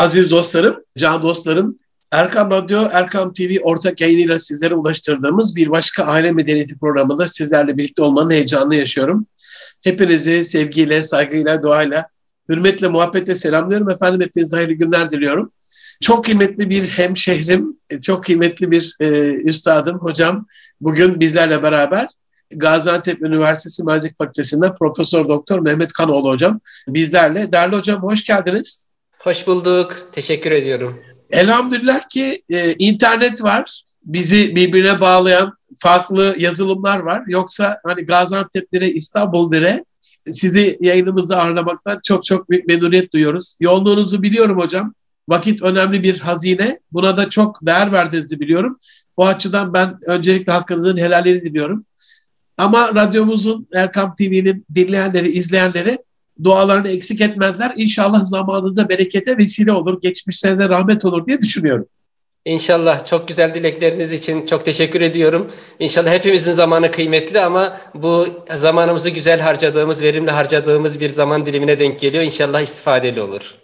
aziz dostlarım, can dostlarım, Erkam Radyo, Erkam TV ortak yayınıyla sizlere ulaştırdığımız bir başka aile medeniyeti programında sizlerle birlikte olmanın heyecanını yaşıyorum. Hepinizi sevgiyle, saygıyla, duayla, hürmetle, muhabbetle selamlıyorum. Efendim hepinize hayırlı günler diliyorum. Çok kıymetli bir hemşehrim, çok kıymetli bir üstadım, hocam bugün bizlerle beraber Gaziantep Üniversitesi Mühendislik Fakültesinden Profesör Doktor Mehmet Kanoğlu hocam bizlerle. Değerli hocam hoş geldiniz. Hoş bulduk, teşekkür ediyorum. Elhamdülillah ki internet var, bizi birbirine bağlayan farklı yazılımlar var. Yoksa hani Gaziantep'lere, İstanbul'lere sizi yayınımızda ağırlamaktan çok çok büyük memnuniyet duyuyoruz. Yolluğunuzu biliyorum hocam. Vakit önemli bir hazine. Buna da çok değer verdiğinizi biliyorum. Bu açıdan ben öncelikle hakkınızın helalini diliyorum. Ama radyomuzun, Erkam TV'nin dinleyenleri, izleyenleri dualarını eksik etmezler. İnşallah zamanınızda berekete vesile olur, geçmişlerinize rahmet olur diye düşünüyorum. İnşallah. Çok güzel dilekleriniz için çok teşekkür ediyorum. İnşallah hepimizin zamanı kıymetli ama bu zamanımızı güzel harcadığımız, verimli harcadığımız bir zaman dilimine denk geliyor. İnşallah istifadeli olur.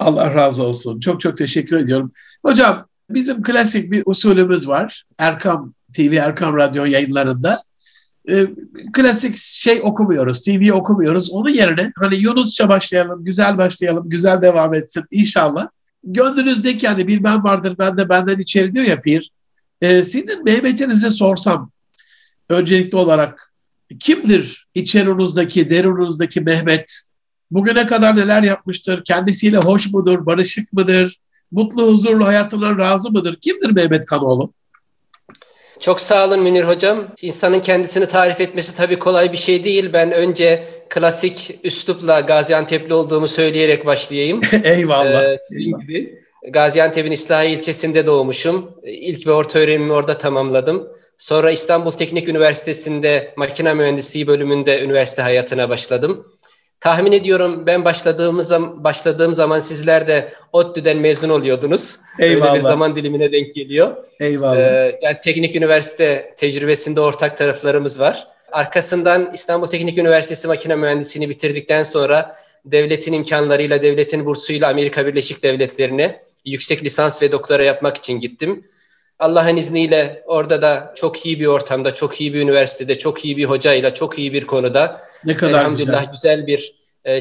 Allah razı olsun. Çok çok teşekkür ediyorum. Hocam bizim klasik bir usulümüz var. Erkam TV, Erkam Radyo yayınlarında. Klasik şey okumuyoruz, TV okumuyoruz. Onun yerine hani Yunusça başlayalım, güzel devam etsin inşallah. Gönlünüzdeki hani bir ben vardır, ben de benden içeri diyor ya Pir. Sizin Mehmet'inizi sorsam öncelikli olarak kimdir içerinizdeki, derinuzdaki Mehmet? Bugüne kadar neler yapmıştır? Kendisiyle hoş mudur? Barışık mıdır? Mutlu, huzurlu hayatından razı mıdır? Kimdir Mehmet Kanoğlu? Çok sağ olun Münir Hocam. İnsanın kendisini tarif etmesi tabii kolay bir şey değil. Ben önce klasik üslupla Gaziantep'li olduğumu söyleyerek başlayayım. Eyvallah. Sizin gibi. Gaziantep'in İslahiye ilçesinde doğmuşum. İlk ve orta öğrenimi orada tamamladım. Sonra İstanbul Teknik Üniversitesi'nde makine mühendisliği bölümünde üniversite hayatına başladım. Tahmin ediyorum ben başladığım zaman sizler de ODTÜ'den mezun oluyordunuz. Eyvallah. Öyle bir zaman dilimine denk geliyor. Eyvallah. Yani teknik üniversite tecrübesinde ortak taraflarımız var. Arkasından İstanbul Teknik Üniversitesi makine mühendisliğini bitirdikten sonra devletin imkanlarıyla, devletin bursuyla Amerika Birleşik Devletleri'ne yüksek lisans ve doktora yapmak için gittim. Allah'ın izniyle orada da çok iyi bir ortamda, çok iyi bir üniversitede, çok iyi bir hocayla, çok iyi bir konuda ne kadar elhamdülillah güzel bir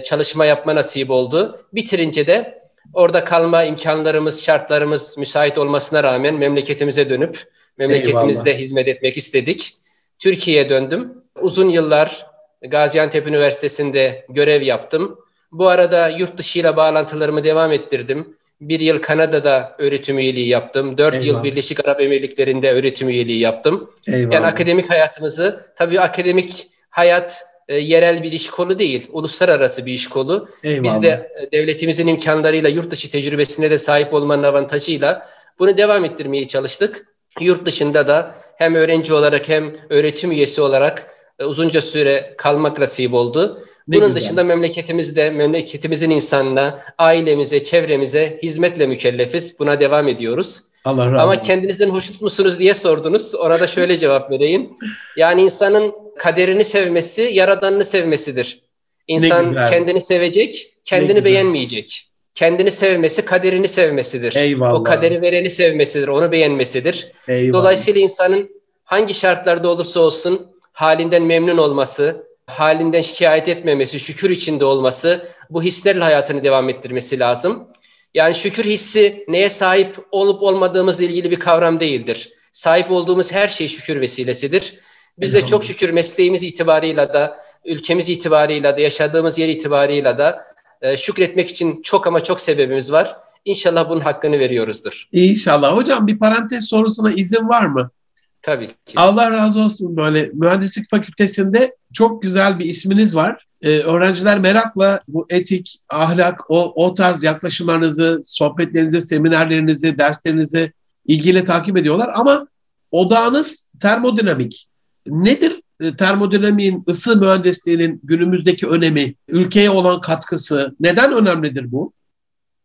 çalışma yapma nasip oldu. Bitirince de orada kalma imkanlarımız, şartlarımız müsait olmasına rağmen memleketimize dönüp memleketimizde eyvallah hizmet etmek istedik. Türkiye'ye döndüm. Uzun yıllar Gaziantep Üniversitesi'nde görev yaptım. Bu arada yurt dışıyla bağlantılarımı devam ettirdim. 1 yıl Kanada'da öğretim üyeliği yaptım. 4 yıl Birleşik Arap Emirlikleri'nde öğretim üyeliği yaptım. Eyvallah. Yani akademik hayatımızı, tabii akademik hayat yerel bir iş kolu değil, uluslararası bir iş kolu. Eyvallah. Biz de devletimizin imkanlarıyla, yurt dışı tecrübesine de sahip olmanın avantajıyla bunu devam ettirmeye çalıştık. Yurt dışında da hem öğrenci olarak hem öğretim üyesi olarak uzunca süre kalmak nasip oldu. Bunun dışında memleketimizde, memleketimizin insanına, ailemize, çevremize hizmetle mükellefiz. Buna devam ediyoruz. Allah razı olsun. Ama kendinizden hoşnut musunuz diye sordunuz. Ona da şöyle cevap vereyim. Yani insanın kaderini sevmesi, yaradanını sevmesidir. İnsan kendini sevecek, kendini beğenmeyecek. Kendini sevmesi, kaderini sevmesidir. Eyvallah. O kaderi vereni sevmesidir, onu beğenmesidir. Eyvallah. Dolayısıyla insanın hangi şartlarda olursa olsun halinden memnun olması, halinden şikayet etmemesi, şükür içinde olması, bu hislerle hayatını devam ettirmesi lazım. Yani şükür hissi neye sahip olup olmadığımızla ilgili bir kavram değildir. Sahip olduğumuz her şey şükür vesilesidir. Biz de çok şükür mesleğimiz itibarıyla da, ülkemiz itibarıyla da, yaşadığımız yer itibarıyla da şükretmek için çok ama çok sebebimiz var. İnşallah bunun hakkını veriyoruzdur. İnşallah. Hocam bir parantez sorusuna izin var mı? Tabii ki. Allah razı olsun, böyle mühendislik fakültesinde çok güzel bir isminiz var. Öğrenciler merakla bu etik, ahlak, o tarz yaklaşımlarınızı, sohbetlerinizi, seminerlerinizi, derslerinizi ilgiyle takip ediyorlar. Ama odağınız termodinamik. Nedir termodinamiğin, ısı mühendisliğinin günümüzdeki önemi, ülkeye olan katkısı, neden önemlidir bu?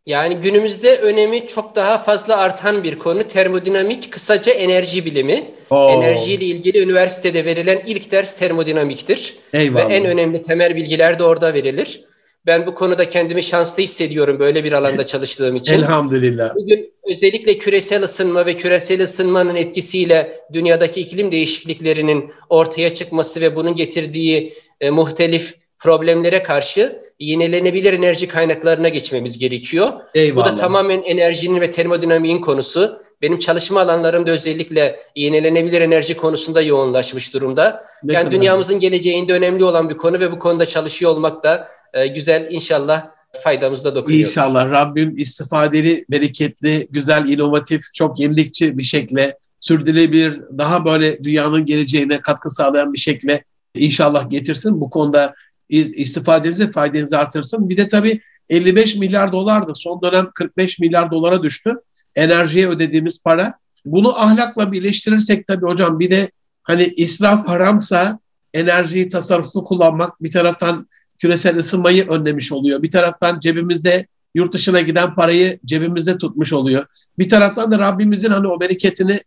Yani günümüzde önemi çok daha fazla artan bir konu. Termodinamik, kısaca enerji bilimi. Enerjiyle ilgili üniversitede verilen ilk ders termodinamiktir. Eyvallah. Ve en önemli temel bilgiler de orada verilir. Ben bu konuda kendimi şanslı hissediyorum böyle bir alanda çalıştığım için. Elhamdülillah. Bugün özellikle küresel ısınma ve küresel ısınmanın etkisiyle dünyadaki iklim değişikliklerinin ortaya çıkması ve bunun getirdiği muhtelif problemlere karşı yenilenebilir enerji kaynaklarına geçmemiz gerekiyor. Eyvallah. Bu da tamamen enerjinin ve termodinamiğin konusu. Benim çalışma alanlarımda özellikle yenilenebilir enerji konusunda yoğunlaşmış durumda. Yani dünyamızın geleceğinde önemli olan bir konu ve bu konuda çalışıyor olmak da güzel, inşallah faydamızda dokunuyor. İnşallah Rabbim istifadeli, bereketli, güzel, inovatif, çok yenilikçi bir şekilde, sürdürülebilir, daha böyle dünyanın geleceğine katkı sağlayan bir şekilde inşallah getirsin. Bu konuda istifadenizi, faydanızı artırsın. Bir de tabii $55 milyar son dönem $45 milyar düştü enerjiye ödediğimiz para. Bunu ahlakla birleştirirsek tabii hocam, bir de hani israf haramsa enerjiyi tasarruflu kullanmak bir taraftan küresel ısınmayı önlemiş oluyor. Bir taraftan cebimizde, yurt dışına giden parayı cebimizde tutmuş oluyor. Bir taraftan da Rabbimizin hani o bereketini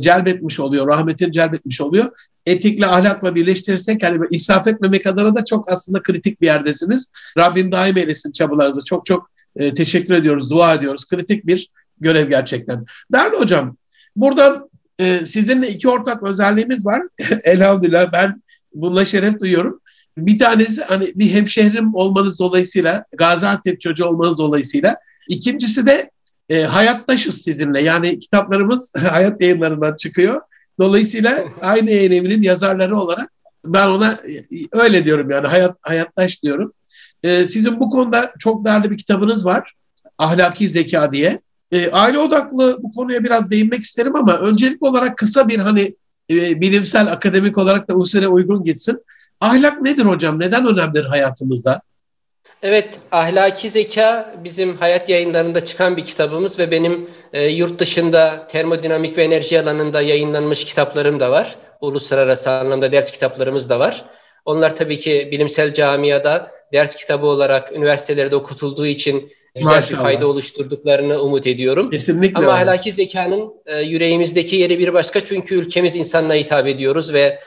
celbetmiş oluyor, rahmetini celbetmiş oluyor. Etikle, ahlakla birleştirirsek hani israf etmemek adına da çok aslında kritik bir yerdesiniz. Rabbim daim eylesin çabalarınızı. Çok çok teşekkür ediyoruz, dua ediyoruz. Kritik bir görev gerçekten. Değerli hocam, buradan sizinle iki ortak özelliğimiz var. Elhamdülillah ben bununla şeref duyuyorum. Bir tanesi hani bir hemşehrim olmanız dolayısıyla, Gaziantep çocuğu olmanız dolayısıyla. İkincisi de hayattaşız sizinle. Yani kitaplarımız Hayat Yayınlarından çıkıyor. Dolayısıyla aynı yayın evinin yazarları olarak ben ona öyle diyorum, yani hayattaş diyorum. Sizin bu konuda çok değerli bir kitabınız var, Ahlaki Zeka diye. Aile odaklı bu konuya biraz değinmek isterim ama öncelikli olarak kısa bir hani bilimsel, akademik olarak da usule uygun gitsin. Ahlak nedir hocam? Neden önemlidir hayatımızda? Evet, Ahlaki Zeka bizim Hayat Yayınlarında çıkan bir kitabımız ve benim yurt dışında termodinamik ve enerji alanında yayınlanmış kitaplarım da var. Uluslararası anlamda ders kitaplarımız da var. Onlar tabii ki bilimsel camiada ders kitabı olarak üniversitelerde okutulduğu için güzel bir fayda oluşturduklarını umut ediyorum. Kesinlikle. Ama Ahlaki Zeka'nın yüreğimizdeki yeri bir başka, çünkü ülkemiz insanına hitap ediyoruz ve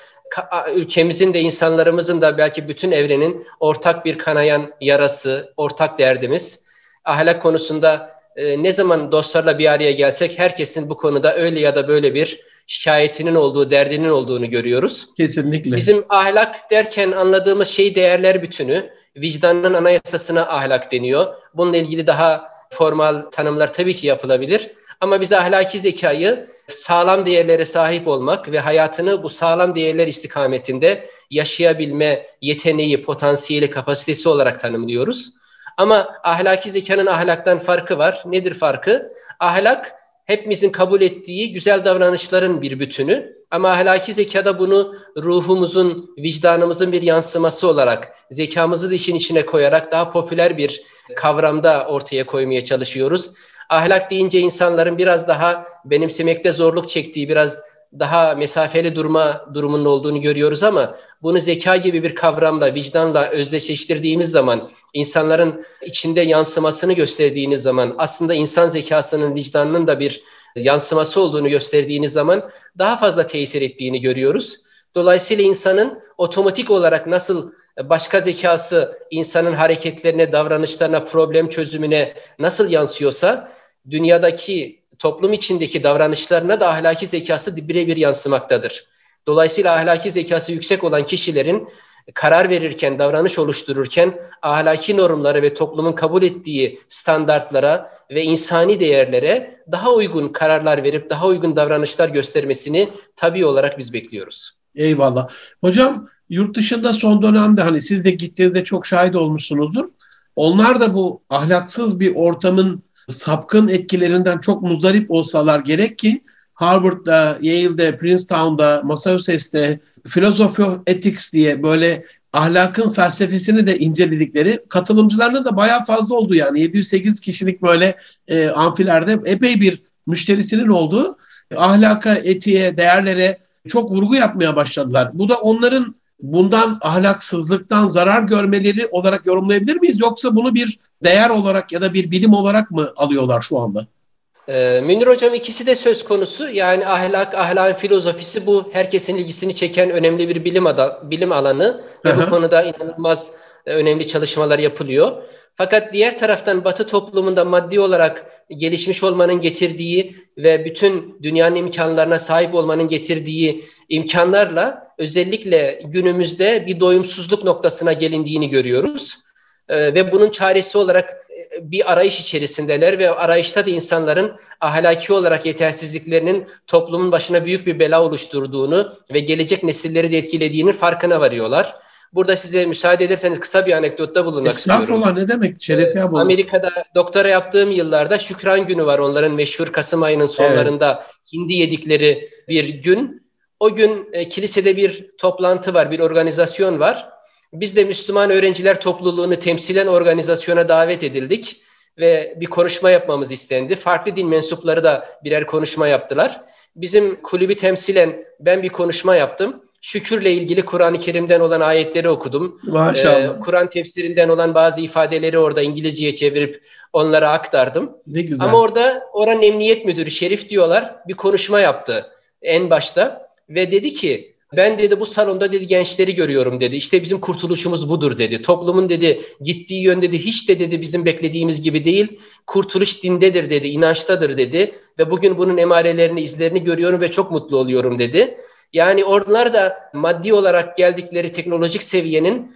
ülkemizin de insanlarımızın da belki bütün evrenin ortak bir kanayan yarası, ortak derdimiz. Ahlak konusunda ne zaman dostlarla bir araya gelsek herkesin bu konuda öyle ya da böyle bir şikayetinin olduğu, derdinin olduğunu görüyoruz. Kesinlikle. Bizim ahlak derken anladığımız şey değerler bütünü. Vicdanın anayasasına ahlak deniyor. Bununla ilgili daha formal tanımlar tabii ki yapılabilir. Ama biz ahlaki zekayı sağlam değerlere sahip olmak ve hayatını bu sağlam değerler istikametinde yaşayabilme yeteneği, potansiyeli, kapasitesi olarak tanımlıyoruz. Ama ahlaki zekanın ahlaktan farkı var. Nedir farkı? Ahlak hepimizin kabul ettiği güzel davranışların bir bütünü. Ama ahlaki zekada bunu ruhumuzun, vicdanımızın bir yansıması olarak, zekamızı da işin içine koyarak daha popüler bir kavramda ortaya koymaya çalışıyoruz. Ahlak deyince insanların biraz daha benimsemekte zorluk çektiği, biraz daha mesafeli durma durumunun olduğunu görüyoruz ama bunu zeka gibi bir kavramla, vicdanla özdeşleştirdiğimiz zaman, insanların içinde yansımasını gösterdiğiniz zaman, aslında insan zekasının, vicdanının da bir yansıması olduğunu gösterdiğiniz zaman daha fazla tesir ettiğini görüyoruz. Dolayısıyla insanın otomatik olarak nasıl başka zekası insanın hareketlerine, davranışlarına, problem çözümüne nasıl yansıyorsa, dünyadaki toplum içindeki davranışlarına da ahlaki zekası birebir yansımaktadır. Dolayısıyla ahlaki zekası yüksek olan kişilerin karar verirken, davranış oluştururken ahlaki normları ve toplumun kabul ettiği standartlara ve insani değerlere daha uygun kararlar verip daha uygun davranışlar göstermesini tabii olarak biz bekliyoruz. Eyvallah. Hocam, yurt dışında son dönemde hani siz de gittiğinizde çok şahit olmuşsunuzdur. Onlar da bu ahlaksız bir ortamın sapkın etkilerinden çok muzdarip olsalar gerek ki Harvard'da, Yale'de, Princeton'da, Massachusetts'te Philosophy of Ethics diye böyle ahlakın felsefesini de inceledikleri, katılımcılarının da bayağı fazla oldu yani 708 kişilik böyle amfilerde epey bir müşterisinin olduğu ahlaka, etiğe, değerlere çok vurgu yapmaya başladılar. Bu da onların bundan, ahlaksızlıktan zarar görmeleri olarak yorumlayabilir miyiz? Yoksa bunu bir değer olarak ya da bir bilim olarak mı alıyorlar şu anda? Münir Hocam, ikisi de söz konusu. Yani ahlakın filozofisi bu. Herkesin ilgisini çeken önemli bir bilim alanı. Ve bu konuda inanılmaz önemli çalışmalar yapılıyor. Fakat diğer taraftan Batı toplumunda maddi olarak gelişmiş olmanın getirdiği ve bütün dünyanın imkanlarına sahip olmanın getirdiği imkanlarla özellikle günümüzde bir doyumsuzluk noktasına gelindiğini görüyoruz. Ve bunun çaresi olarak bir arayış içerisindeler ve arayışta da insanların ahlaki olarak yetersizliklerinin toplumun başına büyük bir bela oluşturduğunu ve gelecek nesilleri de etkilediğinin farkına varıyorlar. Burada size müsaade ederseniz kısa bir anekdotta bulunmak istiyorum. Estağfurullah, ne demek? Şeref ya bu. Amerika'da doktora yaptığım yıllarda Şükran Günü var. Onların meşhur Kasım ayının sonlarında hindi yedikleri bir gün. O gün kilisede bir toplantı var, bir organizasyon var. Biz de Müslüman Öğrenciler Topluluğu'nu temsilen organizasyona davet edildik ve bir konuşma yapmamız istendi. Farklı din mensupları da birer konuşma yaptılar. Bizim kulübü temsilen ben bir konuşma yaptım. Şükürle ilgili Kur'an-ı Kerim'den olan ayetleri okudum. Maşallah. Kur'an tefsirinden olan bazı ifadeleri orada İngilizceye çevirip onlara aktardım. Ne güzel. Ama orada oranın emniyet müdürü Şerif diyorlar bir konuşma yaptı en başta ve dedi ki ben dedi bu salonda dedi gençleri görüyorum dedi. İşte bizim kurtuluşumuz budur dedi. Toplumun dedi gittiği yön dedi hiç de dedi bizim beklediğimiz gibi değil. Kurtuluş dindedir dedi, inançtadır dedi ve bugün bunun emarelerini, izlerini görüyorum ve çok mutlu oluyorum dedi. Yani onlar da maddi olarak geldikleri teknolojik seviyenin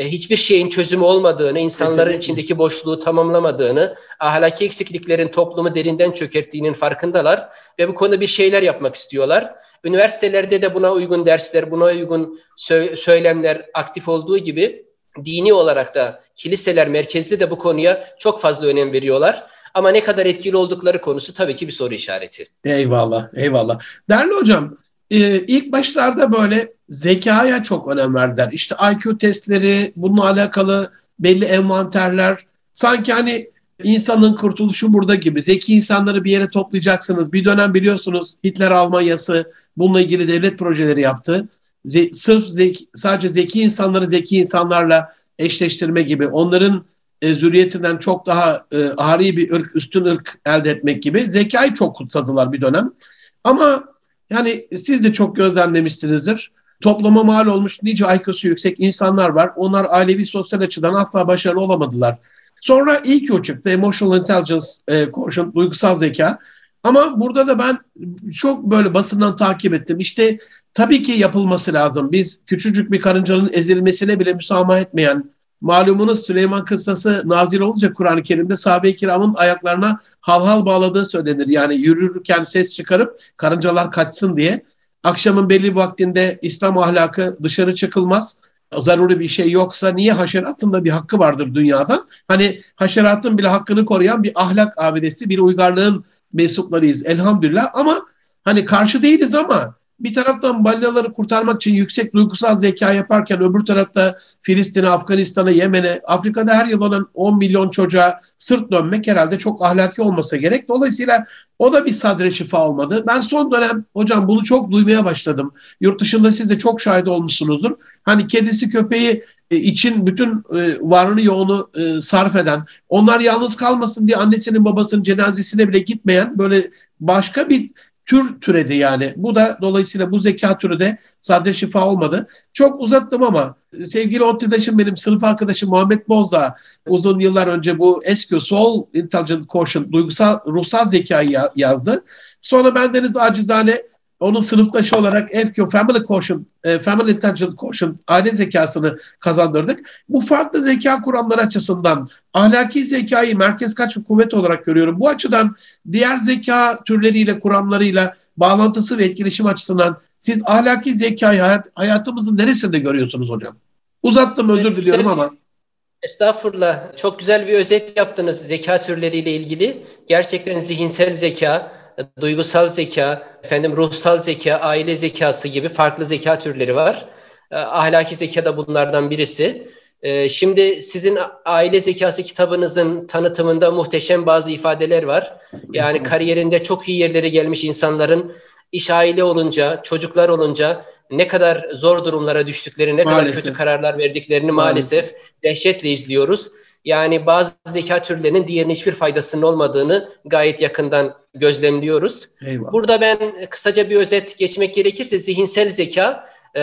hiçbir şeyin çözümü olmadığını, insanların içindeki boşluğu tamamlamadığını, ahlaki eksikliklerin toplumu derinden çökerttiğinin farkındalar ve bu konuda bir şeyler yapmak istiyorlar. Üniversitelerde de buna uygun dersler, buna uygun söylemler aktif olduğu gibi dini olarak da kiliseler merkezli de bu konuya çok fazla önem veriyorlar. Ama ne kadar etkili oldukları konusu tabii ki bir soru işareti. Eyvallah, eyvallah. Değerli hocam, ilk başlarda böyle zekaya çok önem verdiler. İşte IQ testleri, bununla alakalı belli envanterler. Sanki hani insanın kurtuluşu burada gibi. Zeki insanları bir yere toplayacaksınız. Bir dönem biliyorsunuz Hitler Almanyası bununla ilgili devlet projeleri yaptı. Sadece zeki insanları zeki insanlarla eşleştirme gibi. Onların zürriyetinden çok daha ari bir ırk, üstün ırk elde etmek gibi. Zekayı çok kutsadılar bir dönem. Ama yani siz de çok gözlemlemişsinizdir. Topluma mal olmuş nice IQ'su yüksek insanlar var. Onlar ailevi sosyal açıdan asla başarılı olamadılar. Sonra IQ çıktı. Emotional Intelligence Quotient, duygusal zeka. Ama burada da ben çok böyle basından takip ettim. İşte tabii ki yapılması lazım. Biz küçücük bir karıncanın ezilmesine bile müsamaha etmeyen, malumunuz Süleyman kıssası nazil olunca Kur'an-ı Kerim'de sahabe-i kiramın ayaklarına halhal bağladığı söylenir. Yani yürürken ses çıkarıp karıncalar kaçsın diye. Akşamın belli vaktinde İslam ahlakı dışarı çıkılmaz. Zaruri bir şey yoksa niye haşeratın da bir hakkı vardır dünyadan? Hani haşeratın bile hakkını koruyan bir ahlak abidesi, bir uygarlığın mensuplarıyız elhamdülillah. Ama hani karşı değiliz ama bir taraftan balinaları kurtarmak için yüksek duygusal zeka yaparken öbür tarafta Filistin'e, Afganistan'a, Yemen'e, Afrika'da her yıl olan 10 milyon çocuğa sırt dönmek herhalde çok ahlaki olmasa gerek. Dolayısıyla o da bir sadre şifa olmadı. Ben son dönem hocam bunu çok duymaya başladım. Yurt dışında siz de çok şahit olmuşsunuzdur. Hani kedisi köpeği için bütün varını yoğunu sarf eden, onlar yalnız kalmasın diye annesinin babasının cenazesine bile gitmeyen böyle başka bir tür türedi yani. Bu da dolayısıyla bu zeka türü de sadece şifa olmadı. Çok uzattım ama sevgili ODTÜ'daşım benim sınıf arkadaşım Muhammed Bozdağ uzun yıllar önce bu SQ Soul Intelligence Quotient duygusal ruhsal zekayı yazdı. Sonra bendeniz acizane onun sınıftaşı olarak FQ Family Quotient, Family Intelligence Quotient aile zekasını kazandırdık. Bu farklı zeka kuramları açısından ahlaki zekayı merkez kaç bir kuvvet olarak görüyorum. Bu açıdan diğer zeka türleriyle, kuramlarıyla bağlantısı ve etkileşim açısından siz ahlaki zekayı hayatımızın neresinde görüyorsunuz hocam? Uzattım, özür diliyorum ama. Estağfurullah. Çok güzel bir özet yaptınız zeka türleriyle ilgili. Gerçekten zihinsel zeka, duygusal zeka, ruhsal zeka, aile zekası gibi farklı zeka türleri var. Ahlaki zeka da bunlardan birisi. Şimdi sizin aile zekası kitabınızın tanıtımında muhteşem bazı ifadeler var. Yani kariyerinde çok iyi yerlere gelmiş insanların iş aile olunca, çocuklar olunca ne kadar zor durumlara düştükleri, ne maalesef kadar kötü kararlar verdiklerini maalesef dehşetle izliyoruz. Yani bazı zeka türlerinin diğerinin hiçbir faydasının olmadığını gayet yakından gözlemliyoruz. Eyvallah. Burada ben kısaca bir özet geçmek gerekirse zihinsel zeka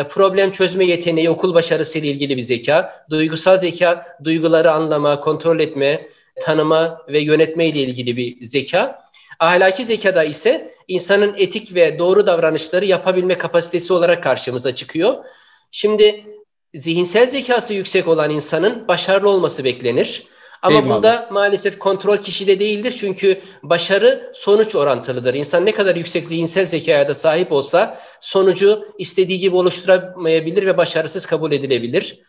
problem çözme yeteneği, okul başarısıyla ilgili bir zeka. Duygusal zeka, duyguları anlama, kontrol etme, tanıma ve yönetme ile ilgili bir zeka. Ahlaki zekada ise insanın etik ve doğru davranışları yapabilme kapasitesi olarak karşımıza çıkıyor. Şimdi zihinsel zekası yüksek olan insanın başarılı olması beklenir. Ama eyvallah, burada maalesef kontrol kişide değildir. Çünkü başarı sonuç orantılıdır. İnsan ne kadar yüksek zihinsel zekaya da sahip olsa sonucu istediği gibi oluşturamayabilir ve başarısız kabul edilebilir.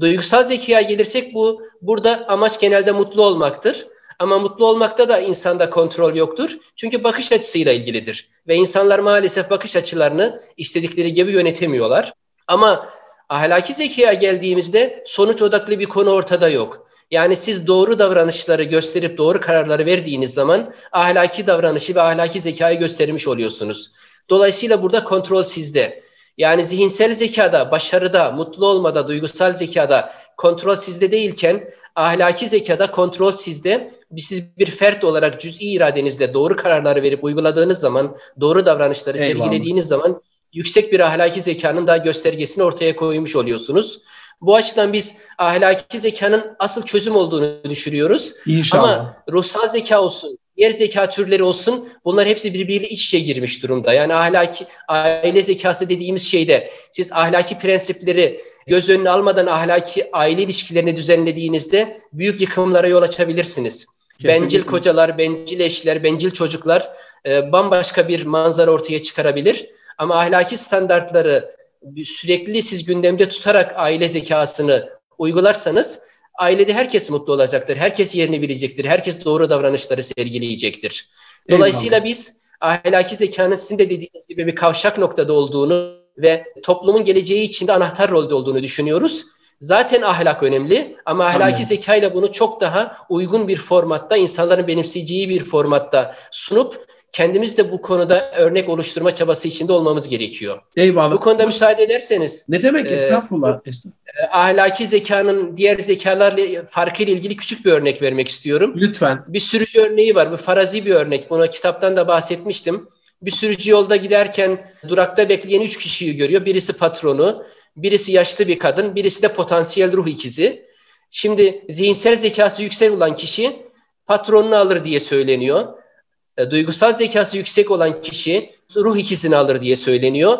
Duygusal zekaya gelirsek burada amaç genelde mutlu olmaktır. Ama mutlu olmakta da insanda kontrol yoktur. Çünkü bakış açısıyla ilgilidir. Ve insanlar maalesef bakış açılarını istedikleri gibi yönetemiyorlar. Ama ahlaki zekaya geldiğimizde sonuç odaklı bir konu ortada yok. Yani siz doğru davranışları gösterip doğru kararları verdiğiniz zaman ahlaki davranışı ve ahlaki zekayı göstermiş oluyorsunuz. Dolayısıyla burada kontrol sizde. Yani zihinsel zekada, başarıda, mutlu olmada, duygusal zekada kontrol sizde değilken ahlaki zekada kontrol sizde. Siz bir fert olarak cüz'i iradenizle doğru kararları verip uyguladığınız zaman, doğru davranışları sergilediğiniz zaman yüksek bir ahlaki zekanın daha göstergesini ortaya koymuş oluyorsunuz. Bu açıdan biz ahlaki zekanın asıl çözüm olduğunu düşünüyoruz. İnşallah. Ama ruhsal zeka olsun, diğer zeka türleri olsun, bunlar hepsi birbiriyle iç içe girmiş durumda. Yani ahlaki, aile zekası dediğimiz şeyde siz ahlaki prensipleri göz önüne almadan ahlaki aile ilişkilerini düzenlediğinizde büyük yıkımlara yol açabilirsiniz. Kesinlikle. Bencil kocalar, bencil eşler, bencil çocuklar bambaşka bir manzara ortaya çıkarabilir. Ama ahlaki standartları sürekli siz gündemde tutarak aile zekasını uygularsanız ailede herkes mutlu olacaktır. Herkes yerini bilecektir. Herkes doğru davranışları sergileyecektir. Dolayısıyla biz ahlaki zekanın sizin de dediğiniz gibi bir kavşak noktada olduğunu ve toplumun geleceği içinde anahtar rolde olduğunu düşünüyoruz. Zaten ahlak önemli ama ahlaki zekayla bunu çok daha uygun bir formatta, insanların benimseyeceği bir formatta sunup kendimiz de bu konuda örnek oluşturma çabası içinde olmamız gerekiyor. Eyvallah. Bu konuda müsaade ederseniz. Ne demek, estağfurullah. Ahlaki zekanın diğer zekalarla farkıyla ilgili küçük bir örnek vermek istiyorum. Lütfen. Bir sürücü örneği var. Bu farazi bir örnek. Bunu kitaptan da bahsetmiştim. Bir sürücü yolda giderken durakta bekleyen 3 kişiyi görüyor. Birisi patronu, birisi yaşlı bir kadın, birisi de potansiyel ruh ikizi. Şimdi zihinsel zekası yüksek olan kişi patronunu alır diye söyleniyor. Duygusal zekası yüksek olan kişi ruh ikizini alır diye söyleniyor.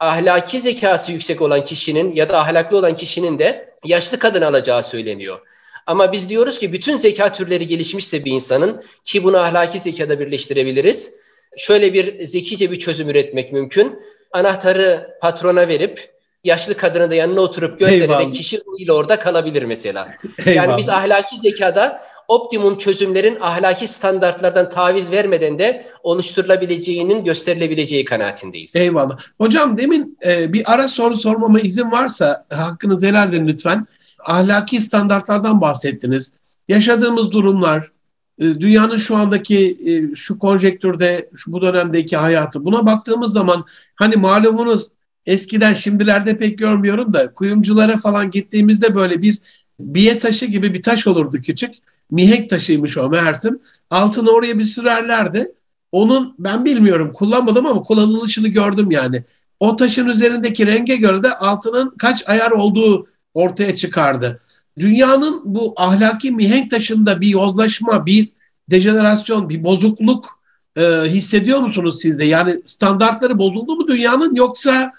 Ahlaki zekası yüksek olan kişinin ya da ahlaklı olan kişinin de yaşlı kadını alacağı söyleniyor. Ama biz diyoruz ki bütün zeka türleri gelişmişse bir insanın, ki bunu ahlaki zekada birleştirebiliriz, şöyle bir zekice bir çözüm üretmek mümkün. Anahtarı patrona verip yaşlı kadını da yanına oturup göndererek kişi ile orada kalabilir mesela. Yani biz ahlaki zekada optimum çözümlerin ahlaki standartlardan taviz vermeden de oluşturulabileceğinin gösterilebileceği kanaatindeyiz. Eyvallah. Hocam demin bir ara soru sormama izin varsa hakkınızı helal edin lütfen. Ahlaki standartlardan bahsettiniz. Yaşadığımız durumlar, dünyanın şu andaki şu konjektürde, bu dönemdeki hayatı, buna baktığımız zaman hani malumunuz eskiden, şimdilerde pek görmüyorum da kuyumculara falan gittiğimizde böyle bir biye taşı gibi bir taş olurdu küçük. Mihenk taşıymış o meğersem. Altını oraya bir sürerlerdi. Onun, ben bilmiyorum, kullanmadım ama kullanılışını gördüm yani. O taşın üzerindeki renge göre de altının kaç ayar olduğu ortaya çıkardı. Dünyanın bu ahlaki mihenk taşında bir yozlaşma, bir dejenerasyon, bir bozukluk hissediyor musunuz siz de? Yani standartları bozuldu mu dünyanın, yoksa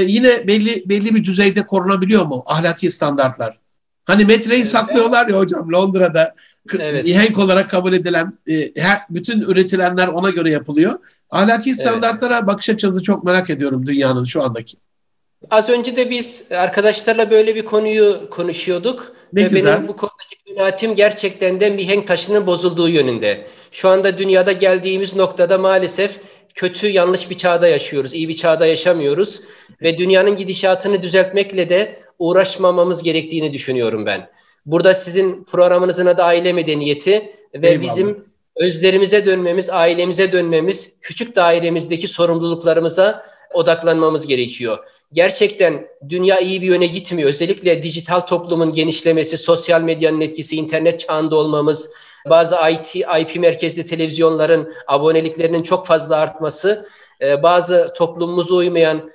yine belli bir düzeyde korunabiliyor mu ahlaki standartlar? Hani metreyi saklıyorlar ya hocam Londra'da, mihenk olarak kabul edilen, bütün üretilenler ona göre yapılıyor. Ahlaki standartlara bakış açısını çok merak ediyorum dünyanın şu andaki. Az önce de biz arkadaşlarla böyle bir konuyu konuşuyorduk. Ne güzel. Benim bu konudaki kanaatim gerçekten de mihenk taşının bozulduğu yönünde. Şu anda dünyada geldiğimiz noktada maalesef kötü, yanlış bir çağda yaşıyoruz. İyi bir çağda yaşamıyoruz. Ve dünyanın gidişatını düzeltmekle de uğraşmamamız gerektiğini düşünüyorum ben. Burada sizin programınızın adı aile medeniyeti ve bizim özlerimize dönmemiz, ailemize dönmemiz, küçük dairemizdeki sorumluluklarımıza odaklanmamız gerekiyor. Gerçekten dünya iyi bir yöne gitmiyor. Özellikle dijital toplumun genişlemesi, sosyal medyanın etkisi, internet çağında olmamız, bazı IP merkezli televizyonların aboneliklerinin çok fazla artması, bazı toplumumuza uymayan,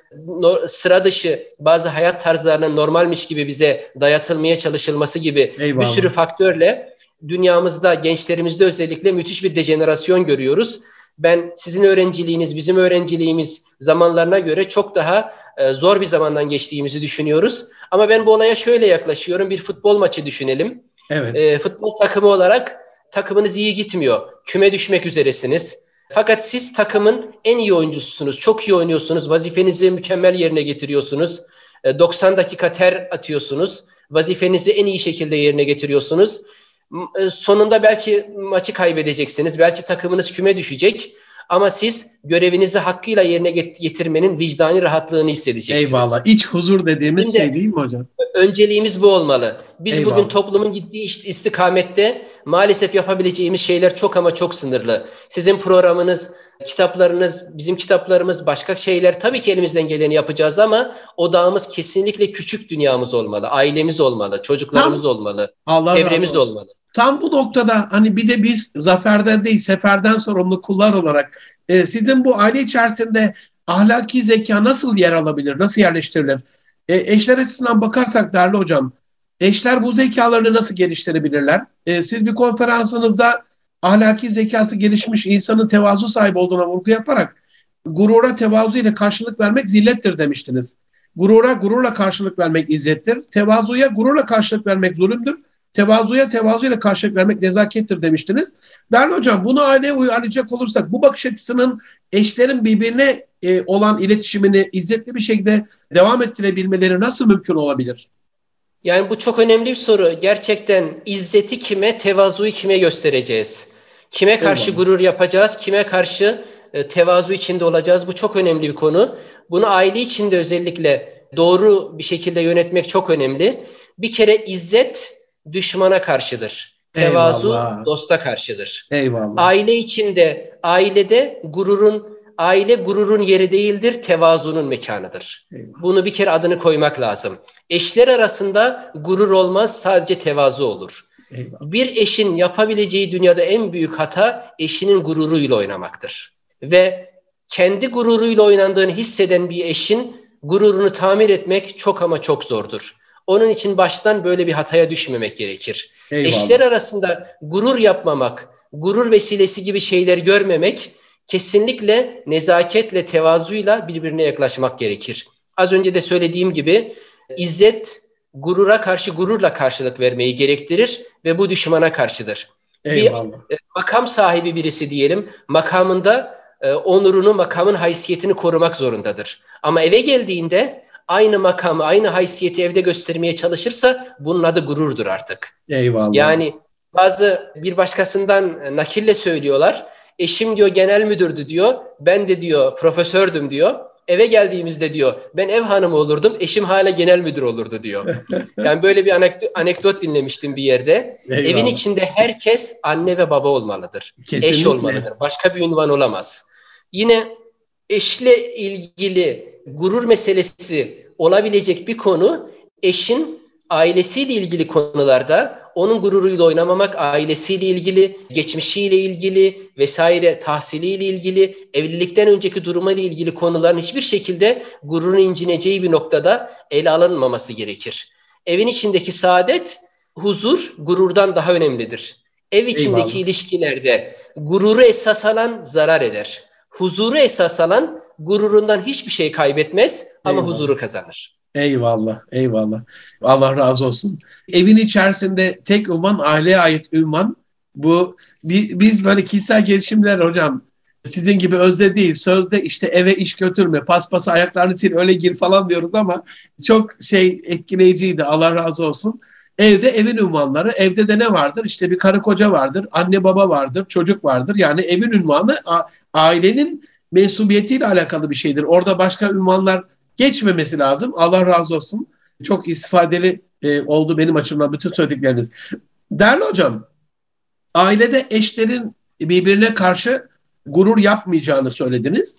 sıra dışı bazı hayat tarzlarının normalmiş gibi bize dayatılmaya çalışılması gibi Eyvallah. Bir sürü faktörle dünyamızda, gençlerimizde özellikle müthiş bir dejenerasyon görüyoruz. Ben sizin öğrenciliğiniz, bizim öğrenciliğimiz zamanlarına göre çok daha zor bir zamandan geçtiğimizi düşünüyoruz. Ama ben bu olaya şöyle yaklaşıyorum. Bir futbol maçı düşünelim. Evet. Futbol takımı olarak takımınız iyi gitmiyor. Küme düşmek üzeresiniz. Fakat siz takımın en iyi oyuncususunuz. Çok iyi oynuyorsunuz. Vazifenizi mükemmel yerine getiriyorsunuz. 90 dakika ter atıyorsunuz. Vazifenizi en iyi şekilde yerine getiriyorsunuz. Sonunda belki maçı kaybedeceksiniz. Belki takımınız küme düşecek. Ama siz görevinizi hakkıyla yerine getirmenin vicdani rahatlığını hissedeceksiniz. Eyvallah. İç huzur dediğimiz şimdi, şey değil mi hocam? Önceliğimiz bu olmalı. Biz Eyvallah. Bugün toplumun gittiği istikamette maalesef yapabileceğimiz şeyler çok ama çok sınırlı. Sizin programınız, kitaplarınız, bizim kitaplarımız, başka şeyler tabii ki elimizden geleni yapacağız ama odağımız kesinlikle küçük dünyamız olmalı. Ailemiz olmalı, çocuklarımız olmalı, çevremiz olmalı. Tam bu noktada hani bir de biz zaferden değil seferden sorumlu kullar olarak sizin bu aile içerisinde ahlaki zeka nasıl yer alabilir, nasıl yerleştirilir? Eşler açısından bakarsak değerli hocam, eşler bu zekalarını nasıl geliştirebilirler? Siz bir konferansınızda ahlaki zekası gelişmiş insanın tevazu sahibi olduğuna vurgu yaparak gurura tevazu ile karşılık vermek zillettir demiştiniz. Gurura gururla karşılık vermek izzettir, tevazuya gururla karşılık vermek zulümdür. Tevazuya tevazuyla karşılık vermek nezakettir demiştiniz. Değerli hocam, bunu aileye uyarlayacak olursak bu bakış açısının eşlerin birbirine olan iletişimini izzetli bir şekilde devam ettirebilmeleri nasıl mümkün olabilir? Yani bu çok önemli bir soru. Gerçekten izzeti kime, tevazuyu kime göstereceğiz? Kime karşı gurur yapacağız? Kime karşı tevazu içinde olacağız? Bu çok önemli bir konu. Bunu aile içinde özellikle doğru bir şekilde yönetmek çok önemli. Bir kere izzet düşmana karşıdır. Tevazu Eyvallah. Dosta karşıdır. Eyvallah. Aile içinde, ailede aile gururun yeri değildir, tevazunun mekanıdır. Eyvallah. Bunu bir kere adını koymak lazım. Eşler arasında gurur olmaz, sadece tevazu olur. Eyvallah. Bir eşin yapabileceği dünyada en büyük hata eşinin gururuyla oynamaktır. Ve kendi gururuyla oynandığını hisseden bir eşin gururunu tamir etmek çok ama çok zordur. Onun için baştan böyle bir hataya düşmemek gerekir. Eyvallah. Eşler arasında gurur yapmamak, gurur vesilesi gibi şeyler görmemek, kesinlikle nezaketle, tevazuyla birbirine yaklaşmak gerekir. Az önce de söylediğim gibi izzet gurura karşı gururla karşılık vermeyi gerektirir ve bu düşmana karşıdır. Eyvallah. Bir makam sahibi birisi diyelim, makamında onurunu, makamın haysiyetini korumak zorundadır. Ama eve geldiğinde aynı makamı, aynı haysiyeti evde göstermeye çalışırsa bunun adı gururdur artık. Eyvallah. Yani bazı bir başkasından nakille söylüyorlar. Eşim diyor genel müdürdü diyor. Ben de diyor profesördüm diyor. Eve geldiğimizde diyor ben ev hanımı olurdum. Eşim hala genel müdür olurdu diyor. Yani böyle bir anekdot dinlemiştim bir yerde. Eyvallah. Evin içinde herkes anne ve baba olmalıdır. Kesinlikle. Eş olmalıdır. Başka bir unvan olamaz. Yine eşle ilgili gurur meselesi olabilecek bir konu, eşin ailesiyle ilgili konularda onun gururuyla oynamamak, ailesiyle ilgili, geçmişiyle ilgili vesaire, tahsiliyle ilgili, evlilikten önceki durumuyla ilgili konuların hiçbir şekilde gururun incineceği bir noktada ele alınmaması gerekir. Evin içindeki saadet, huzur gururdan daha önemlidir. Ev içindeki Eyvallah. İlişkilerde gururu esas alan zarar eder. Huzuru esas alan gururundan hiçbir şey kaybetmez ama Eyvallah. Huzuru kazanır. Eyvallah, eyvallah. Allah razı olsun. Evin içerisinde tek ünvan, aileye ait ünvan. Bu biz böyle kişisel gelişimler hocam, sizin gibi özde değil, sözde işte eve iş götürme, paspası ayaklarını sil, öyle gir falan diyoruz ama çok etkileyiciydi. Allah razı olsun. Evde evin ünvanları, evde de ne vardır? İşte bir karı koca vardır, anne baba vardır, çocuk vardır. Yani evin ünvanı ailenin mensubiyetiyle alakalı bir şeydir. Orada başka ünvanlar geçmemesi lazım. Allah razı olsun. Çok istifadeli oldu benim açımdan bütün söyledikleriniz. Değerli hocam, ailede eşlerin birbirine karşı gurur yapmayacağını söylediniz.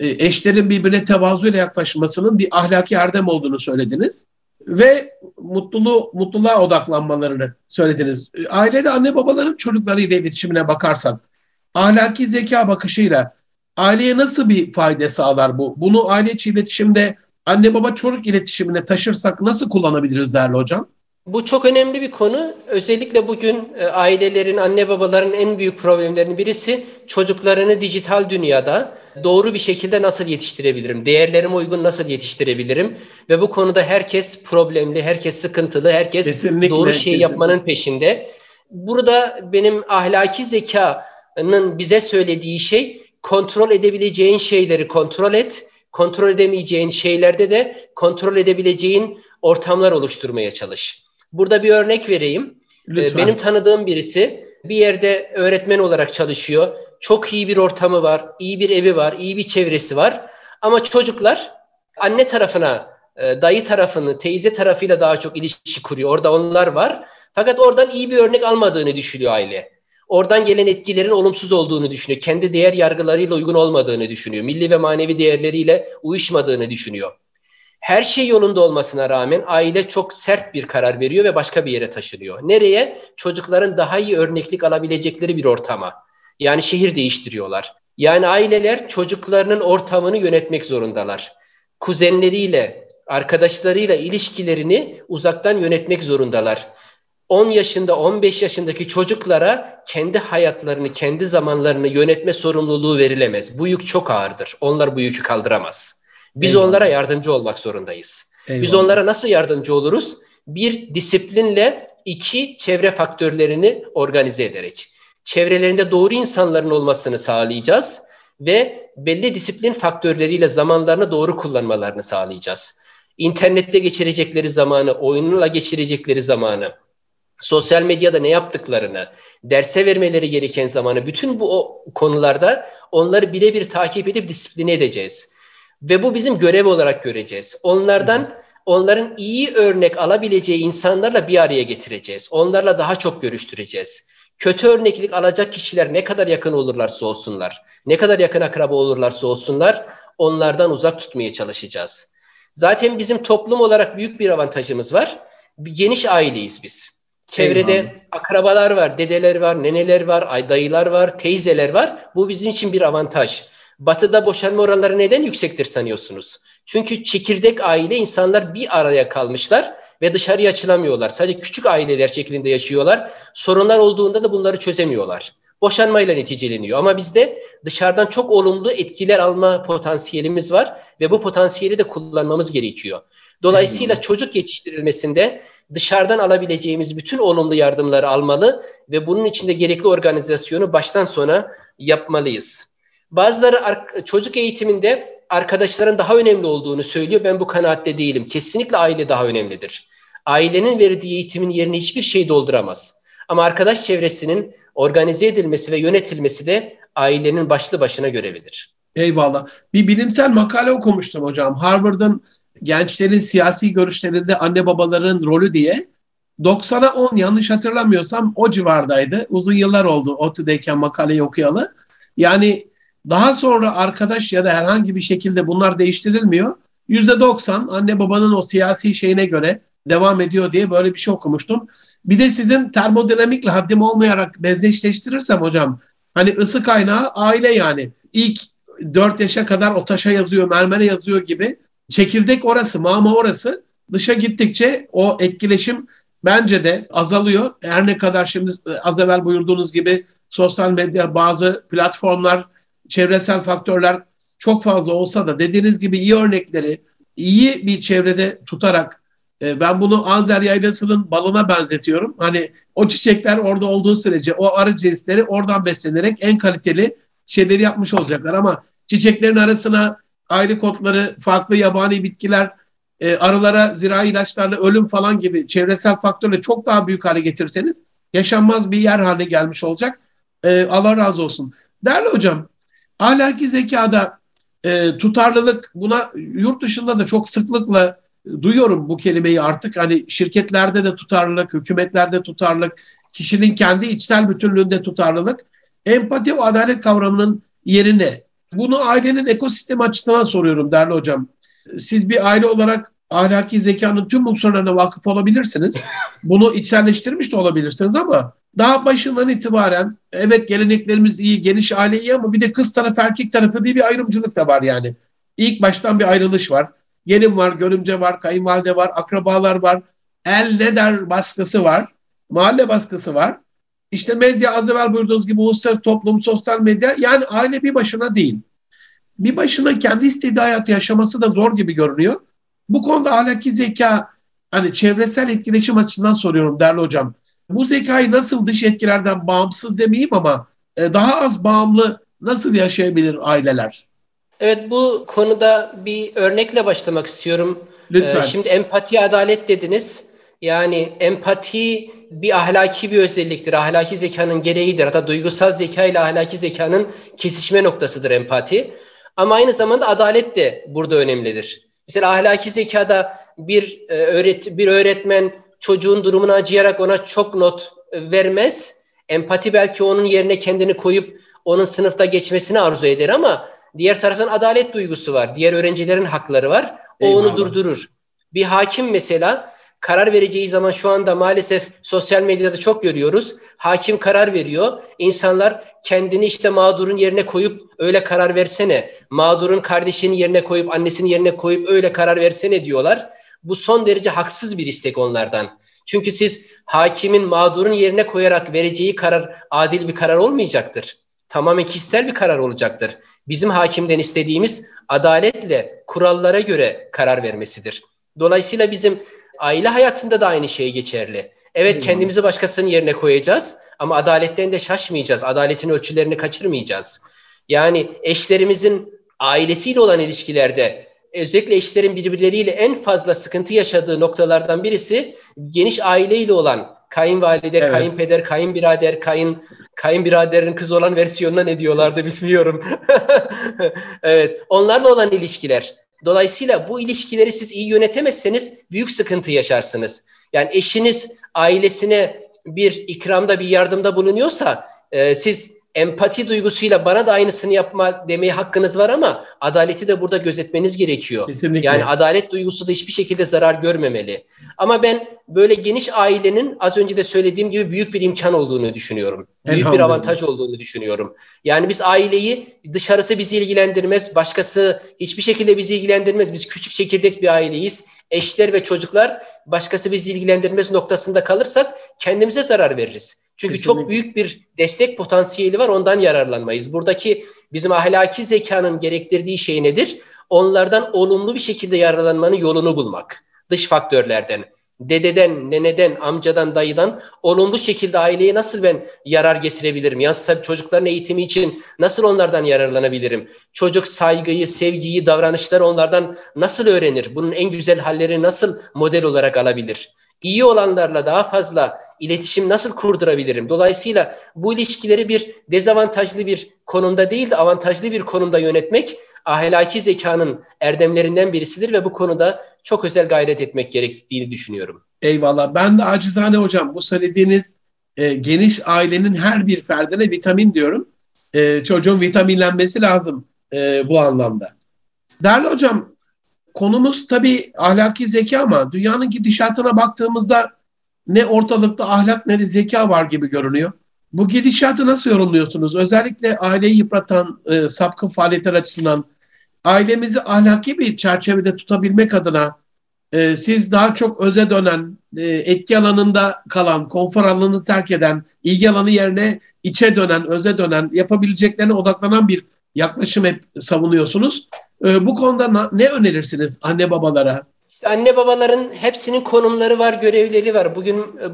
Eşlerin birbirine tevazuyla yaklaşmasının bir ahlaki erdem olduğunu söylediniz. ve mutluluğa odaklanmalarını söylediniz. Ailede anne babaların çocuklarıyla iletişimine bakarsak, ahlaki zeka bakışıyla aileye nasıl bir fayda sağlar bu? Bunu aile içi iletişimde, anne baba çocuk iletişimine taşırsak nasıl kullanabiliriz değerli hocam? Bu çok önemli bir konu. Özellikle bugün ailelerin, anne babaların en büyük problemlerinin birisi çocuklarını dijital dünyada doğru bir şekilde nasıl yetiştirebilirim? Değerlerime uygun nasıl yetiştirebilirim? Ve bu konuda herkes problemli, herkes sıkıntılı, herkes kesinlikle, doğru şeyi kesinlikle yapmanın peşinde. Burada benim ahlaki zekanın bize söylediği şey, kontrol edebileceğin şeyleri kontrol et, kontrol edemeyeceğin şeylerde de kontrol edebileceğin ortamlar oluşturmaya çalış. Burada bir örnek vereyim. Lütfen. Benim tanıdığım birisi bir yerde öğretmen olarak çalışıyor. Çok iyi bir ortamı var, iyi bir evi var, iyi bir çevresi var. Ama çocuklar anne tarafına, dayı tarafını, teyze tarafıyla daha çok ilişki kuruyor. Orada onlar var. Fakat oradan iyi bir örnek almadığını düşünüyor aile. Oradan gelen etkilerin olumsuz olduğunu düşünüyor. Kendi değer yargılarıyla uygun olmadığını düşünüyor. Milli ve manevi değerleriyle uyuşmadığını düşünüyor. Her şey yolunda olmasına rağmen aile çok sert bir karar veriyor ve başka bir yere taşınıyor. Nereye? Çocukların daha iyi örneklik alabilecekleri bir ortama. Yani şehir değiştiriyorlar. Yani aileler çocuklarının ortamını yönetmek zorundalar. Kuzenleriyle, arkadaşlarıyla ilişkilerini uzaktan yönetmek zorundalar. 10 yaşında, 15 yaşındaki çocuklara kendi hayatlarını, kendi zamanlarını yönetme sorumluluğu verilemez. Bu yük çok ağırdır. Onlar bu yükü kaldıramaz. Biz eyvallah onlara yardımcı olmak zorundayız. Eyvallah. Biz onlara nasıl yardımcı oluruz? Bir, disiplinle; iki, çevre faktörlerini organize ederek. Çevrelerinde doğru insanların olmasını sağlayacağız ve belli disiplin faktörleriyle zamanlarını doğru kullanmalarını sağlayacağız. İnternette geçirecekleri zamanı, oyunla geçirecekleri zamanı, sosyal medyada ne yaptıklarını, derse vermeleri gereken zamanı, bütün bu konularda onları birebir takip edip disipline edeceğiz. Ve bu bizim görev olarak göreceğiz. Onların iyi örnek alabileceği insanlarla bir araya getireceğiz. Onlarla daha çok görüştüreceğiz. Kötü örneklik alacak kişiler ne kadar yakın olurlarsa olsunlar, ne kadar yakın akraba olurlarsa olsunlar, onlardan uzak tutmaya çalışacağız. Zaten bizim toplum olarak büyük bir avantajımız var. Bir geniş aileyiz biz. Çevrede akrabalar var, dedeler var, neneler var, dayılar var, teyzeler var. Bu bizim için bir avantaj. Batı'da boşanma oranları neden yüksektir sanıyorsunuz? Çünkü çekirdek aile, insanlar bir araya kalmışlar ve dışarıya açılamıyorlar. Sadece küçük aileler şeklinde yaşıyorlar. Sorunlar olduğunda da bunları çözemiyorlar. Boşanmayla neticeleniyor. Ama bizde dışarıdan çok olumlu etkiler alma potansiyelimiz var ve bu potansiyeli de kullanmamız gerekiyor. Dolayısıyla çocuk yetiştirilmesinde dışarıdan alabileceğimiz bütün olumlu yardımları almalı ve bunun için de gerekli organizasyonu baştan sona yapmalıyız. Bazıları çocuk eğitiminde arkadaşların daha önemli olduğunu söylüyor. Ben bu kanaatte değilim. Kesinlikle aile daha önemlidir. Ailenin verdiği eğitimin yerini hiçbir şey dolduramaz. Ama arkadaş çevresinin organize edilmesi ve yönetilmesi de ailenin başlı başına görevidir. Eyvallah. Bir bilimsel makale okumuştum hocam. Harvard'ın gençlerin siyasi görüşlerinde anne babaların rolü diye. 90'a 10 yanlış hatırlamıyorsam o civardaydı. Uzun yıllar oldu ODTÜ'deyken makaleyi okuyalı. Yani daha sonra arkadaş ya da herhangi bir şekilde bunlar değiştirilmiyor. %90 anne babanın o siyasi şeyine göre devam ediyor diye böyle bir şey okumuştum. Bir de sizin termodinamikle haddim olmayarak benzeşleştirirsem hocam, hani ısı kaynağı aile yani. İlk 4 yaşa kadar o taşa yazıyor, mermere yazıyor gibi. Çekirdek orası, mama orası. Dışa gittikçe o etkileşim bence de azalıyor. Her ne kadar şimdi az evvel buyurduğunuz gibi sosyal medya, bazı platformlar, çevresel faktörler çok fazla olsa da dediğiniz gibi iyi örnekleri iyi bir çevrede tutarak, ben bunu Anzer Yaylası'nın balına benzetiyorum. Hani o çiçekler orada olduğu sürece o arı cinsleri oradan beslenerek en kaliteli şeyleri yapmış olacaklar. Ama çiçeklerin arasına ayrı kodları, farklı yabani bitkiler, arılara zirai ilaçlarla ölüm falan gibi çevresel faktörle çok daha büyük hale getirseniz yaşanmaz bir yer haline gelmiş olacak. Allah razı olsun. Değerli hocam, ahlaki zekada tutarlılık, buna yurt dışında da çok sıklıkla duyuyorum bu kelimeyi artık. Hani şirketlerde de tutarlılık, hükümetlerde tutarlılık, kişinin kendi içsel bütünlüğünde tutarlılık. Empati ve adalet kavramının yerine. Bunu ailenin ekosistemi açısından soruyorum değerli hocam. Siz bir aile olarak ahlaki zekanın tüm unsurlarına vakıf olabilirsiniz. Bunu içselleştirmiş de olabilirsiniz ama daha başından itibaren evet geleneklerimiz iyi, geniş aile iyi ama bir de kız tarafı erkek tarafı diye bir ayrımcılık da var yani. İlk baştan bir ayrılış var. Gelin var, görümce var, kayınvalide var, akrabalar var. El ne der baskısı var. Mahalle baskısı var. İşte medya az evvel buyurduğunuz gibi uluslararası toplum, sosyal medya yani aile bir başına değil. Bir başına kendi istediği hayatı yaşaması da zor gibi görünüyor. Bu konuda ahlaki zeka hani çevresel etkileşim açısından soruyorum değerli hocam. Bu zekayı nasıl dış etkilerden bağımsız demeyeyim ama daha az bağımlı nasıl yaşayabilir aileler? Evet bu konuda bir örnekle başlamak istiyorum. Lütfen. Şimdi empati adalet dediniz. Yani empati bir ahlaki bir özelliktir. Ahlaki zekanın gereğidir. Hatta duygusal zeka ile ahlaki zekanın kesişme noktasıdır empati. Ama aynı zamanda adalet de burada önemlidir. Mesela ahlaki zekada bir öğretmen çocuğun durumuna acıyarak ona çok not vermez. Empati belki onun yerine kendini koyup onun sınıfta geçmesini arzu eder ama diğer taraftan adalet duygusu var. Diğer öğrencilerin hakları var. O eyvallah. Onu durdurur. Bir hakim mesela karar vereceği zaman şu anda maalesef sosyal medyada çok görüyoruz. Hakim karar veriyor. İnsanlar kendini işte mağdurun yerine koyup öyle karar versene. Mağdurun kardeşinin yerine koyup annesinin yerine koyup öyle karar versene diyorlar. Bu son derece haksız bir istek onlardan. Çünkü siz hakimin mağdurun yerine koyarak vereceği karar adil bir karar olmayacaktır. Tamamen kişisel bir karar olacaktır. Bizim hakimden istediğimiz adaletle kurallara göre karar vermesidir. Dolayısıyla bizim aile hayatında da aynı şey geçerli. Evet kendimizi başkasının yerine koyacağız ama adaletten de şaşmayacağız. Adaletin ölçülerini kaçırmayacağız. Yani eşlerimizin ailesiyle olan ilişkilerde özellikle eşlerin birbirleriyle en fazla sıkıntı yaşadığı noktalardan birisi geniş aileyle olan kayınvalide, evet. Kayınpeder, kayınbirader, kayınbiraderin kızı olan versiyonuna ne diyorlardı bilmiyorum. Evet, onlarla olan ilişkiler. Dolayısıyla bu ilişkileri siz iyi yönetemezseniz büyük sıkıntı yaşarsınız. Yani eşiniz ailesine bir ikramda, bir yardımda bulunuyorsa siz empati duygusuyla bana da aynısını yapma demeye hakkınız var ama adaleti de burada gözetmeniz gerekiyor. Kesinlikle. Yani adalet duygusu da hiçbir şekilde zarar görmemeli. Ama ben böyle geniş ailenin az önce de söylediğim gibi büyük bir imkan olduğunu düşünüyorum. Büyük bir avantaj olduğunu düşünüyorum. Yani biz aileyi dışarısı bizi ilgilendirmez, başkası hiçbir şekilde bizi ilgilendirmez. Biz küçük çekirdek bir aileyiz. Eşler ve çocuklar başkası bizi ilgilendirmez noktasında kalırsak kendimize zarar veririz. Çünkü kesinlikle. Çok büyük bir destek potansiyeli var ondan yararlanmayız. Buradaki bizim ahlaki zekanın gerektirdiği şey nedir? Onlardan olumlu bir şekilde yararlanmanın yolunu bulmak. Dış faktörlerden, dededen, neneden, amcadan, dayıdan olumlu şekilde aileye nasıl ben yarar getirebilirim? Tabii çocukların eğitimi için nasıl onlardan yararlanabilirim? Çocuk saygıyı, sevgiyi, davranışları onlardan nasıl öğrenir? Bunun en güzel halleri nasıl model olarak alabilir? İyi olanlarla daha fazla iletişim nasıl kurdurabilirim? Dolayısıyla bu ilişkileri bir dezavantajlı bir konumda değil de avantajlı bir konumda yönetmek ahlaki zekanın erdemlerinden birisidir ve bu konuda çok özel gayret etmek gerektiğini düşünüyorum. Eyvallah. Ben de acizane hocam bu söylediğiniz geniş ailenin her bir ferdine vitamin diyorum. Çocuğun vitaminlenmesi lazım bu anlamda. Değerli hocam, konumuz tabii ahlaki zeka ama dünyanın gidişatına baktığımızda ne ortalıkta ahlak ne de zeka var gibi görünüyor. Bu gidişatı nasıl yorumluyorsunuz? Özellikle aileyi yıpratan sapkın faaliyetler açısından ailemizi ahlaki bir çerçevede tutabilmek adına siz daha çok öze dönen, etki alanında kalan, konfor alanını terk eden, ilgi alanı yerine içe dönen, öze dönen, yapabileceklerine odaklanan bir yaklaşım hep savunuyorsunuz. Bu konuda ne önerirsiniz anne babalara? İşte anne babaların hepsinin konumları var, görevleri var.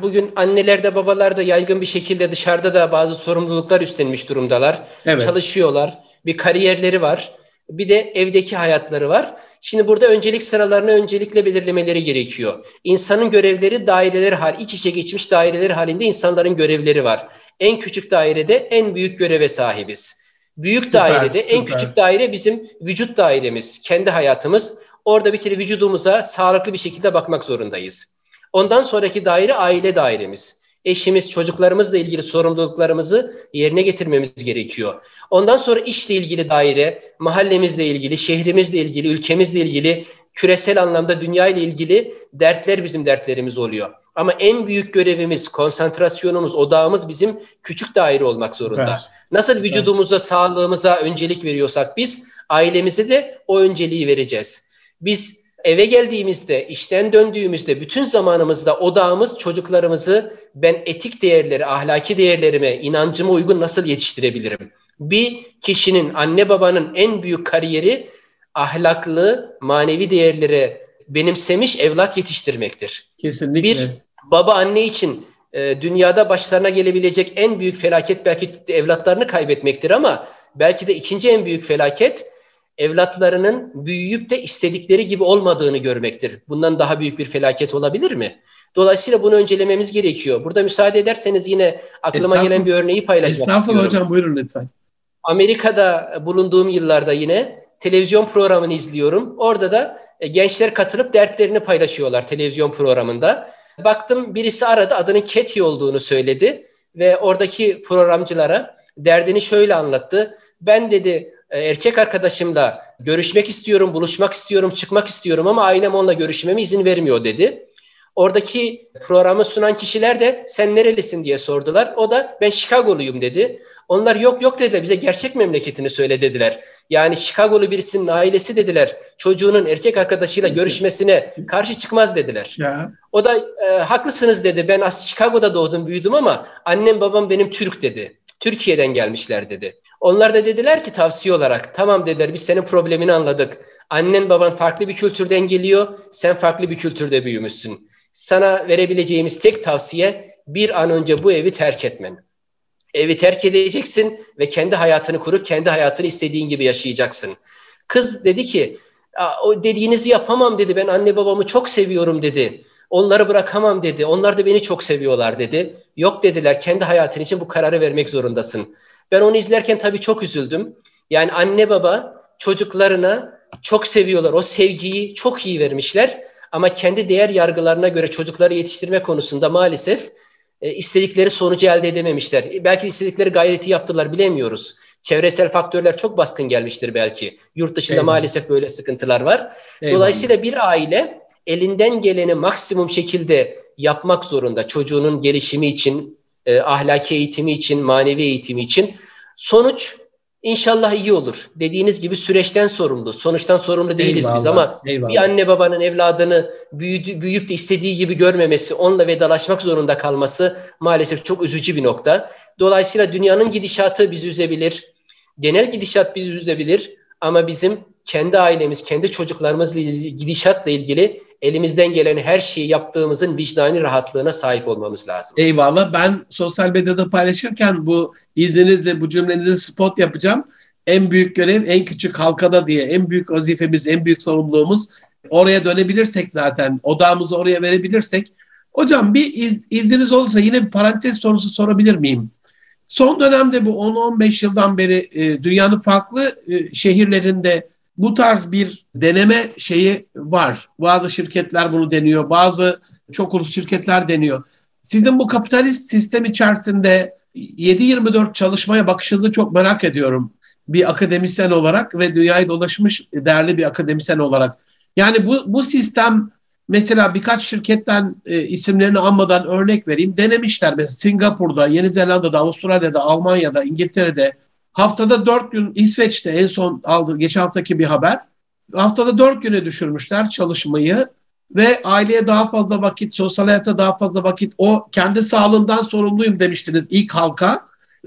Bugün anneler de babalar da yaygın bir şekilde dışarıda da bazı sorumluluklar üstlenmiş durumdalar. Evet. Çalışıyorlar, bir kariyerleri var, bir de evdeki hayatları var. Şimdi burada öncelik sıralarını öncelikle belirlemeleri gerekiyor. İnsanın görevleri iç içe geçmiş daireleri halinde insanların görevleri var. En küçük dairede en büyük göreve sahibiz. Büyük dairede en küçük daire bizim vücut dairemiz, kendi hayatımız. Orada bir kere vücudumuza sağlıklı bir şekilde bakmak zorundayız. Ondan sonraki daire aile dairemiz. Eşimiz, çocuklarımızla ilgili sorumluluklarımızı yerine getirmemiz gerekiyor. Ondan sonra işle ilgili daire, mahallemizle ilgili, şehrimizle ilgili, ülkemizle ilgili küresel anlamda dünya ile ilgili dertler bizim dertlerimiz oluyor. Ama en büyük görevimiz, konsantrasyonumuz, odağımız bizim küçük daire olmak zorunda. Evet. Nasıl vücudumuza, evet, sağlığımıza öncelik veriyorsak biz, ailemize de o önceliği vereceğiz. Biz eve geldiğimizde, işten döndüğümüzde bütün zamanımızda odağımız çocuklarımızı ben etik değerleri, ahlaki değerlerime, inancıma uygun nasıl yetiştirebilirim? Bir kişinin, anne babanın en büyük kariyeri ahlaklı, manevi değerlere benimsemiş evlat yetiştirmektir. Kesinlikle. Bir baba anne için dünyada başlarına gelebilecek en büyük felaket belki evlatlarını kaybetmektir ama belki de ikinci en büyük felaket evlatlarının büyüyüp de istedikleri gibi olmadığını görmektir. Bundan daha büyük bir felaket olabilir mi? Dolayısıyla bunu öncelememiz gerekiyor. Burada müsaade ederseniz yine aklıma gelen bir örneği paylaşmak istiyorum. Estağfurullah hocam, buyurun lütfen. Amerika'da bulunduğum yıllarda yine televizyon programını izliyorum. Orada da gençler katılıp dertlerini paylaşıyorlar televizyon programında. Baktım birisi aradı, adının Cathy olduğunu söyledi ve oradaki programcılara derdini şöyle anlattı. Ben dedi erkek arkadaşımla görüşmek istiyorum, buluşmak istiyorum, çıkmak istiyorum ama ailem onunla görüşmeme izin vermiyor dedi. Oradaki programı sunan kişiler de sen nerelisin diye sordular. O da ben Chicago'luyum dedi. Onlar yok yok dediler, bize gerçek memleketini söyle dediler. Yani Chicago'lu birisinin ailesi dediler çocuğunun erkek arkadaşıyla görüşmesine karşı çıkmaz dediler. Ya. O da haklısınız dedi, ben Chicago'da doğdum büyüdüm ama annem babam benim Türk dedi. Türkiye'den gelmişler dedi. Onlar da dediler ki tavsiye olarak, tamam dediler biz senin problemini anladık. Annen baban farklı bir kültürden geliyor, sen farklı bir kültürde büyümüşsün. Sana verebileceğimiz tek tavsiye bir an önce bu evi terk etmen. Evi terk edeceksin ve kendi hayatını kurup kendi hayatını istediğin gibi yaşayacaksın. Kız dedi ki o dediğinizi yapamam dedi, ben anne babamı çok seviyorum dedi. Onları bırakamam dedi. Onlar da beni çok seviyorlar dedi. Yok dediler, kendi hayatın için bu kararı vermek zorundasın. Ben onu izlerken tabii çok üzüldüm. Yani anne baba çocuklarına çok seviyorlar. O sevgiyi çok iyi vermişler. Ama kendi değer yargılarına göre çocukları yetiştirme konusunda maalesef istedikleri sonucu elde edememişler. Belki istedikleri gayreti yaptılar, bilemiyoruz. Çevresel faktörler çok baskın gelmiştir belki. Yurt dışında Eyvallah. Maalesef böyle sıkıntılar var. Eyvallah. Dolayısıyla bir aile elinden geleni maksimum şekilde yapmak zorunda. Çocuğunun gelişimi için, ahlaki eğitimi için, manevi eğitimi için. Sonuç inşallah iyi olur. Dediğiniz gibi süreçten sorumlu, sonuçtan sorumlu değiliz eyvallah, biz ama eyvallah. Bir anne babanın evladını büyüyüp de istediği gibi görmemesi, onunla vedalaşmak zorunda kalması maalesef çok üzücü bir nokta. Dolayısıyla dünyanın gidişatı bizi üzebilir, genel gidişat bizi üzebilir ama bizim kendi ailemiz, kendi çocuklarımızla ilgili, gidişatla ilgili elimizden gelen her şeyi yaptığımızın vicdani rahatlığına sahip olmamız lazım. Eyvallah. Ben sosyal medyada paylaşırken bu izninizle bu cümlenizi spot yapacağım. En büyük görev en küçük halkada diye, en büyük vazifemiz, en büyük sorumluluğumuz. Oraya dönebilirsek zaten, odağımızı oraya verebilirsek. Hocam bir izniniz olursa yine bir parantez sorusu sorabilir miyim? Son dönemde bu 10-15 yıldan beri dünyanın farklı şehirlerinde bu tarz bir deneme şeyi var. Bazı şirketler bunu deniyor, bazı çok uluslu şirketler deniyor. Sizin bu kapitalist sistem içerisinde 7-24 çalışmaya bakışınızı çok merak ediyorum. Bir akademisyen olarak ve dünyayı dolaşmış değerli bir akademisyen olarak. Yani bu sistem mesela birkaç şirketten isimlerini anmadan örnek vereyim. Denemişler mesela Singapur'da, Yeni Zelanda'da, Avustralya'da, Almanya'da, İngiltere'de. Haftada 4 gün, İsveç'te en son aldım, geçen haftaki bir haber. Haftada 4 güne düşürmüşler çalışmayı ve aileye daha fazla vakit, sosyal hayata daha fazla vakit, o kendi sağlığından sorumluyum demiştiniz ilk halka.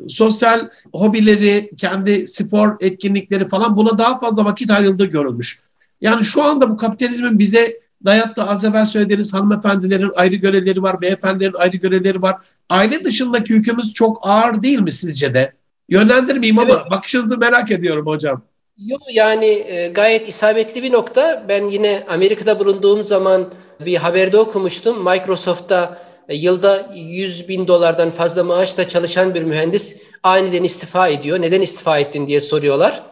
Sosyal hobileri, kendi spor etkinlikleri falan buna daha fazla vakit ayrıldığı görülmüş. Yani şu anda bu kapitalizmin bize dayattığı, az evvel söylediğiniz hanımefendilerin ayrı görevleri var, beyefendilerin ayrı görevleri var. Aile dışındaki yükümüz çok ağır değil mi sizce de? Yönlendirmeyeyim ama evet. Bakışınızı merak ediyorum hocam. Yok yani gayet isabetli bir nokta. Ben yine Amerika'da bulunduğum zaman bir haberde okumuştum. Microsoft'ta yılda $100,000'dan fazla maaşla çalışan bir mühendis aniden istifa ediyor. Neden istifa ettin diye soruyorlar.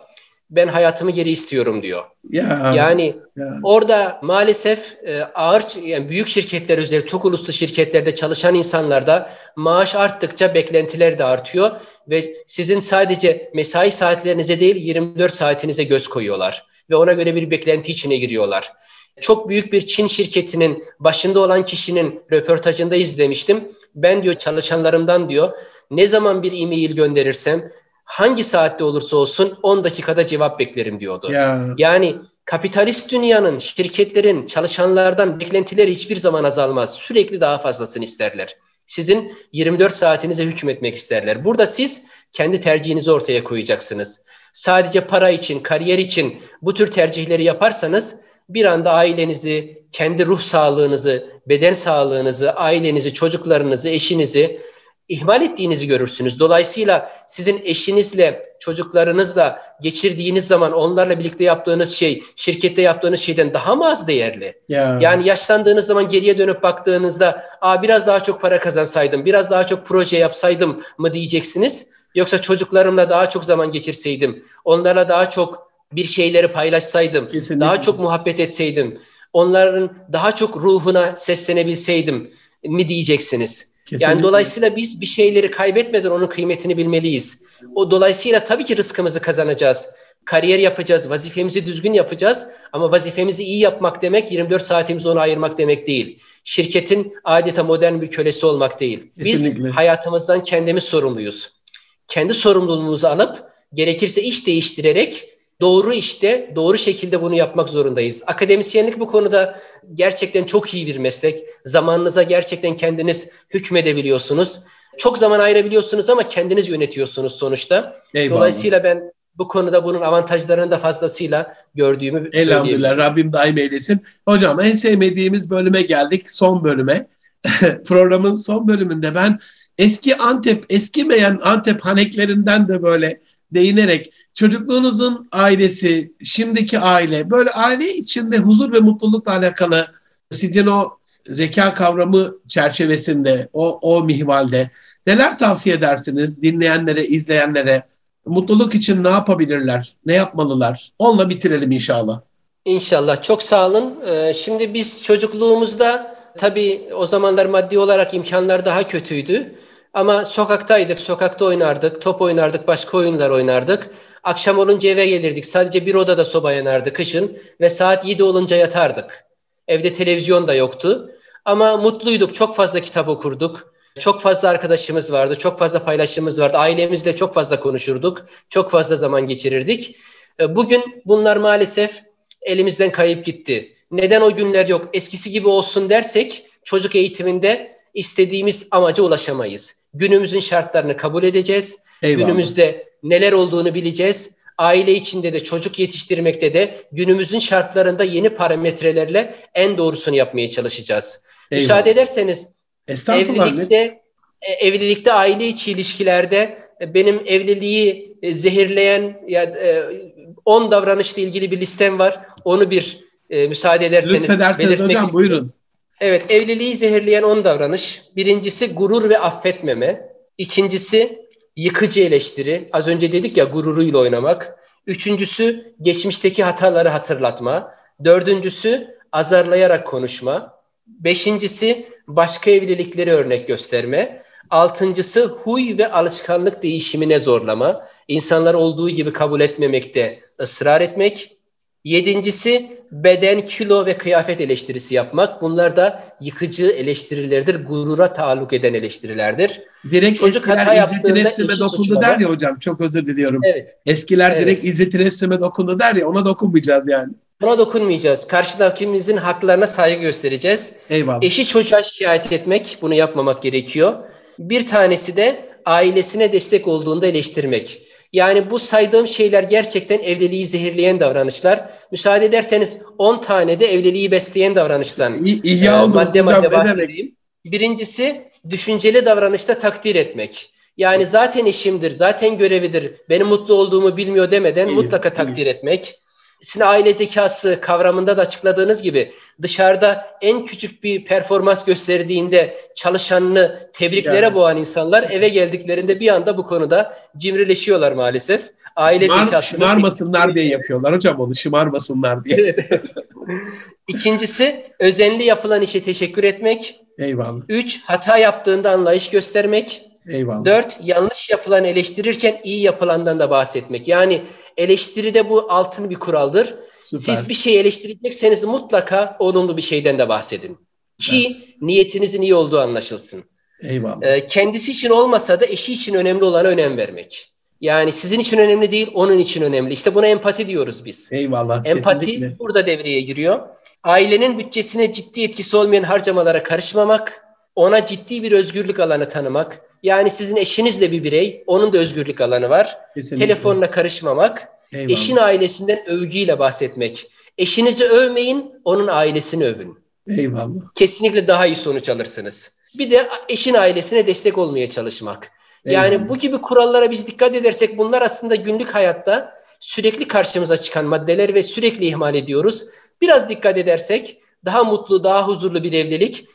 Ben hayatımı geri istiyorum diyor. Orada maalesef büyük şirketler özellikle çok uluslu şirketlerde çalışan insanlarda maaş arttıkça beklentiler de artıyor ve sizin sadece mesai saatlerinize değil 24 saatinize göz koyuyorlar. ve ona göre bir beklenti içine giriyorlar. Çok büyük bir Çin şirketinin başında olan kişinin röportajında izlemiştim. Ben diyor çalışanlarımdan diyor ne zaman bir e-mail gönderirsem hangi saatte olursa olsun 10 dakikada cevap beklerim diyordu. Yani kapitalist dünyanın, şirketlerin, çalışanlardan beklentileri hiçbir zaman azalmaz. Sürekli daha fazlasını isterler. Sizin 24 saatinize hükmetmek isterler. Burada siz kendi tercihinizi ortaya koyacaksınız. Sadece para için, kariyer için bu tür tercihleri yaparsanız bir anda ailenizi, kendi ruh sağlığınızı, beden sağlığınızı, ailenizi, çocuklarınızı, eşinizi ihmal ettiğinizi görürsünüz. Dolayısıyla sizin eşinizle, çocuklarınızla geçirdiğiniz zaman onlarla birlikte yaptığınız şey, şirkette yaptığınız şeyden daha mı az değerli? Yani yaşlandığınız zaman geriye dönüp baktığınızda biraz daha çok para kazansaydım, biraz daha çok proje yapsaydım mı diyeceksiniz? Yoksa çocuklarımla daha çok zaman geçirseydim, onlarla daha çok bir şeyleri paylaşsaydım, daha çok muhabbet etseydim, onların daha çok ruhuna seslenebilseydim mi diyeceksiniz? Yani dolayısıyla biz bir şeyleri kaybetmeden onun kıymetini bilmeliyiz. Dolayısıyla tabii ki rızkımızı kazanacağız. Kariyer yapacağız, vazifemizi düzgün yapacağız ama vazifemizi iyi yapmak demek 24 saatimizi ona ayırmak demek değil. Şirketin adeta modern bir kölesi olmak değil. Kesinlikle. Biz hayatımızdan kendimiz sorumluyuz. Kendi sorumluluğumuzu alıp gerekirse iş değiştirerek doğru işte, doğru şekilde bunu yapmak zorundayız. Akademisyenlik bu konuda gerçekten çok iyi bir meslek. Zamanınıza gerçekten kendiniz hükmedebiliyorsunuz. Çok zaman ayırabiliyorsunuz ama kendiniz yönetiyorsunuz sonuçta. Eyvallah. Dolayısıyla ben bu konuda bunun avantajlarını da fazlasıyla gördüğümü söyleyebilirim. Elhamdülillah, Rabbim daim eylesin. Hocam en sevmediğimiz bölüme geldik, son bölüme. Programın son bölümünde ben eskimeyen Antep haneklerinden de böyle değinerek çocukluğunuzun ailesi, şimdiki aile, böyle aile içinde huzur ve mutlulukla alakalı sizin o zeka kavramı çerçevesinde, o mihvalde neler tavsiye edersiniz dinleyenlere, izleyenlere? Mutluluk için ne yapabilirler, ne yapmalılar? Onunla bitirelim inşallah. İnşallah. Çok sağ olun. Şimdi biz çocukluğumuzda tabii o zamanlar maddi olarak imkanlar daha kötüydü. Ama sokaktaydık, sokakta oynardık, top oynardık, başka oyunlar oynardık. Akşam olunca eve gelirdik. Sadece bir odada soba yanardı kışın ve saat 7 olunca yatardık. Evde televizyon da yoktu. Ama mutluyduk, çok fazla kitap okurduk. Çok fazla arkadaşımız vardı, çok fazla paylaşımız vardı. Ailemizle çok fazla konuşurduk, çok fazla zaman geçirirdik. Bugün bunlar maalesef elimizden kayıp gitti. Neden o günler yok? Eskisi gibi olsun dersek çocuk eğitiminde istediğimiz amaca ulaşamayız. Günümüzün şartlarını kabul edeceğiz. Eyvallah. Günümüzde neler olduğunu bileceğiz. Aile içinde de çocuk yetiştirmekte de günümüzün şartlarında yeni parametrelerle en doğrusunu yapmaya çalışacağız. Eyvallah. Müsaade ederseniz evlilikte aile içi ilişkilerde benim evliliği zehirleyen 10 davranışla ilgili bir listem var. Onu bir müsaade ederseniz belirtmek hocam, buyurun. Evet, evliliği zehirleyen 10 davranış. Birincisi gurur ve affetmeme. İkincisi yıkıcı eleştiri. Az önce dedik ya, gururuyla oynamak. Üçüncüsü geçmişteki hataları hatırlatma. Dördüncüsü azarlayarak konuşma. Beşincisi başka evlilikleri örnek gösterme. Altıncısı huy ve alışkanlık değişimine zorlama. İnsanları olduğu gibi kabul etmemekte ısrar etmek. Yedincisi beden, kilo ve kıyafet eleştirisi yapmak. Bunlar da yıkıcı eleştirilerdir. Gurura taalluk eden eleştirilerdir. Direkt çocuk hata yaptığında iffetine dokundu der ya hocam. Çok özür diliyorum. Evet. Eskiler direkt izzetine üstüme dokundu der ya, ona dokunmayacağız yani. Ona dokunmayacağız. Karşıdakimizin haklarına saygı göstereceğiz. Eyvallah. Eşi çocuğa şikayet etmek, bunu yapmamak gerekiyor. Bir tanesi de ailesine destek olduğunda eleştirmek. Yani bu saydığım şeyler gerçekten evliliği zehirleyen davranışlar. Müsaade ederseniz 10 tane de evliliği besleyen davranıştan madde bahsedeyim. Birincisi düşünceli davranışta takdir etmek. Yani zaten işimdir, zaten görevidir, benim mutlu olduğumu bilmiyor demeden mutlaka takdir etmek. Sizin aile zekası kavramında da açıkladığınız gibi dışarıda en küçük bir performans gösterdiğinde çalışanını tebriklere boğan insanlar eve geldiklerinde bir anda bu konuda cimrileşiyorlar maalesef. Aile zekasını şımarmasınlar diye yapıyorlar hocam, onu şımarmasınlar diye. İkincisi özenli yapılan işe teşekkür etmek. Eyvallah. 3. Hata yaptığında anlayış göstermek. Eyvallah. 4. Yanlış yapılan eleştirirken iyi yapılandan da bahsetmek. Yani eleştiride bu altın bir kuraldır. Süper. Siz bir şey eleştirecekseniz mutlaka olumlu bir şeyden de bahsedin. Ki evet, niyetinizin iyi olduğu anlaşılsın. Eyvallah. Kendisi için olmasa da eşi için önemli olana önem vermek. Yani sizin için önemli değil, onun için önemli. İşte buna empati diyoruz biz. Eyvallah. Empati kesinlikle burada devreye giriyor. Ailenin bütçesine ciddi etkisi olmayan harcamalara karışmamak, ona ciddi bir özgürlük alanı tanımak. Yani sizin eşiniz de bir birey, onun da özgürlük alanı var. Kesinlikle. Telefonla karışmamak, eyvallah, eşin ailesinden övgüyle bahsetmek. Eşinizi övmeyin, onun ailesini övün. Eyvallah. Kesinlikle daha iyi sonuç alırsınız. Bir de eşin ailesine destek olmaya çalışmak. Yani bu gibi kurallara biz dikkat edersek bunlar aslında günlük hayatta sürekli karşımıza çıkan maddeler ve sürekli ihmal ediyoruz. Biraz dikkat edersek daha mutlu, daha huzurlu bir evlilik,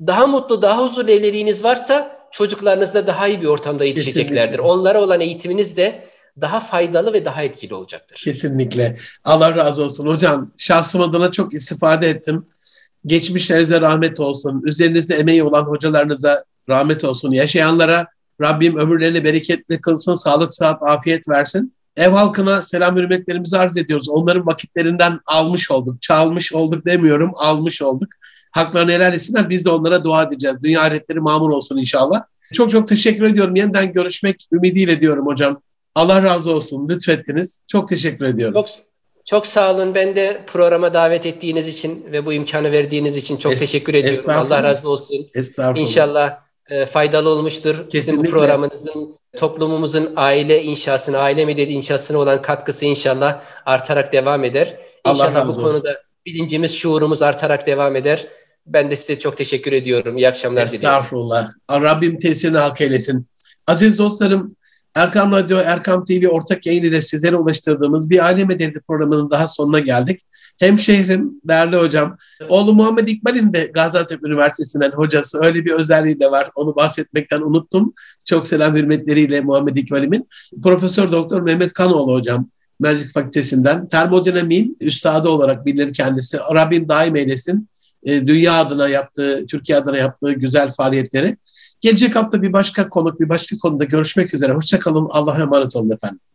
daha mutlu, daha huzurlu evliliğiniz varsa çocuklarınız da daha iyi bir ortamda yetişeceklerdir. Kesinlikle. Onlara olan eğitiminiz de daha faydalı ve daha etkili olacaktır. Kesinlikle. Allah razı olsun. Hocam şahsım adına çok istifade ettim. Geçmişlerinize rahmet olsun. Üzerinizde emeği olan hocalarınıza rahmet olsun. Yaşayanlara Rabbim ömürlerini bereketli kılsın, sağlık, sıhhat, afiyet versin. Ev halkına selam hürmetlerimizi arz ediyoruz. Onların vakitlerinden almış olduk, çalmış olduk demiyorum, almış olduk. Haklarını helal etsinler, biz de onlara dua edeceğiz. Dünya ahiretleri mamur olsun inşallah. Çok çok teşekkür ediyorum. Yeniden görüşmek ümidiyle diyorum hocam. Allah razı olsun, lütfettiniz. Çok teşekkür ediyorum. Çok sağ olun. Ben de programa davet ettiğiniz için ve bu imkanı verdiğiniz için çok teşekkür ediyorum. Allah razı olsun. Estağfurullah. İnşallah faydalı olmuştur. Kesinlikle. Sizin programınızın, toplumumuzun aile inşasına, aile medeniyeti inşasına olan katkısı inşallah artarak devam eder. İnşallah bu konuda bilincimiz, şuurumuz artarak devam eder. Ben de size çok teşekkür ediyorum. İyi akşamlar diliyorum. Estağfurullah. Rabbim tesirini hak eylesin. Aziz dostlarım, Erkam Radyo, Erkam TV ortak yayın ile sizlere ulaştırdığımız bir aile medeniyeti programının daha sonuna geldik. Hemşehrim, değerli hocam, oğlu Muhammed İkbal'in de Gaziantep Üniversitesi'nden hocası. Öyle bir özelliği de var. Onu bahsetmekten unuttum. Çok selam hürmetleriyle Muhammed İkbal'imin. Profesör Doktor Mehmet Kanoğlu hocam, Mercek Fakültesinden. Termodinamiğin üstadı olarak bilinir kendisi. Rabbim daim eylesin. Dünya adına yaptığı, Türkiye adına yaptığı güzel faaliyetleri. Gelecek hafta bir başka konuda görüşmek üzere. Hoşça kalın. Allah'a emanet olun efendim.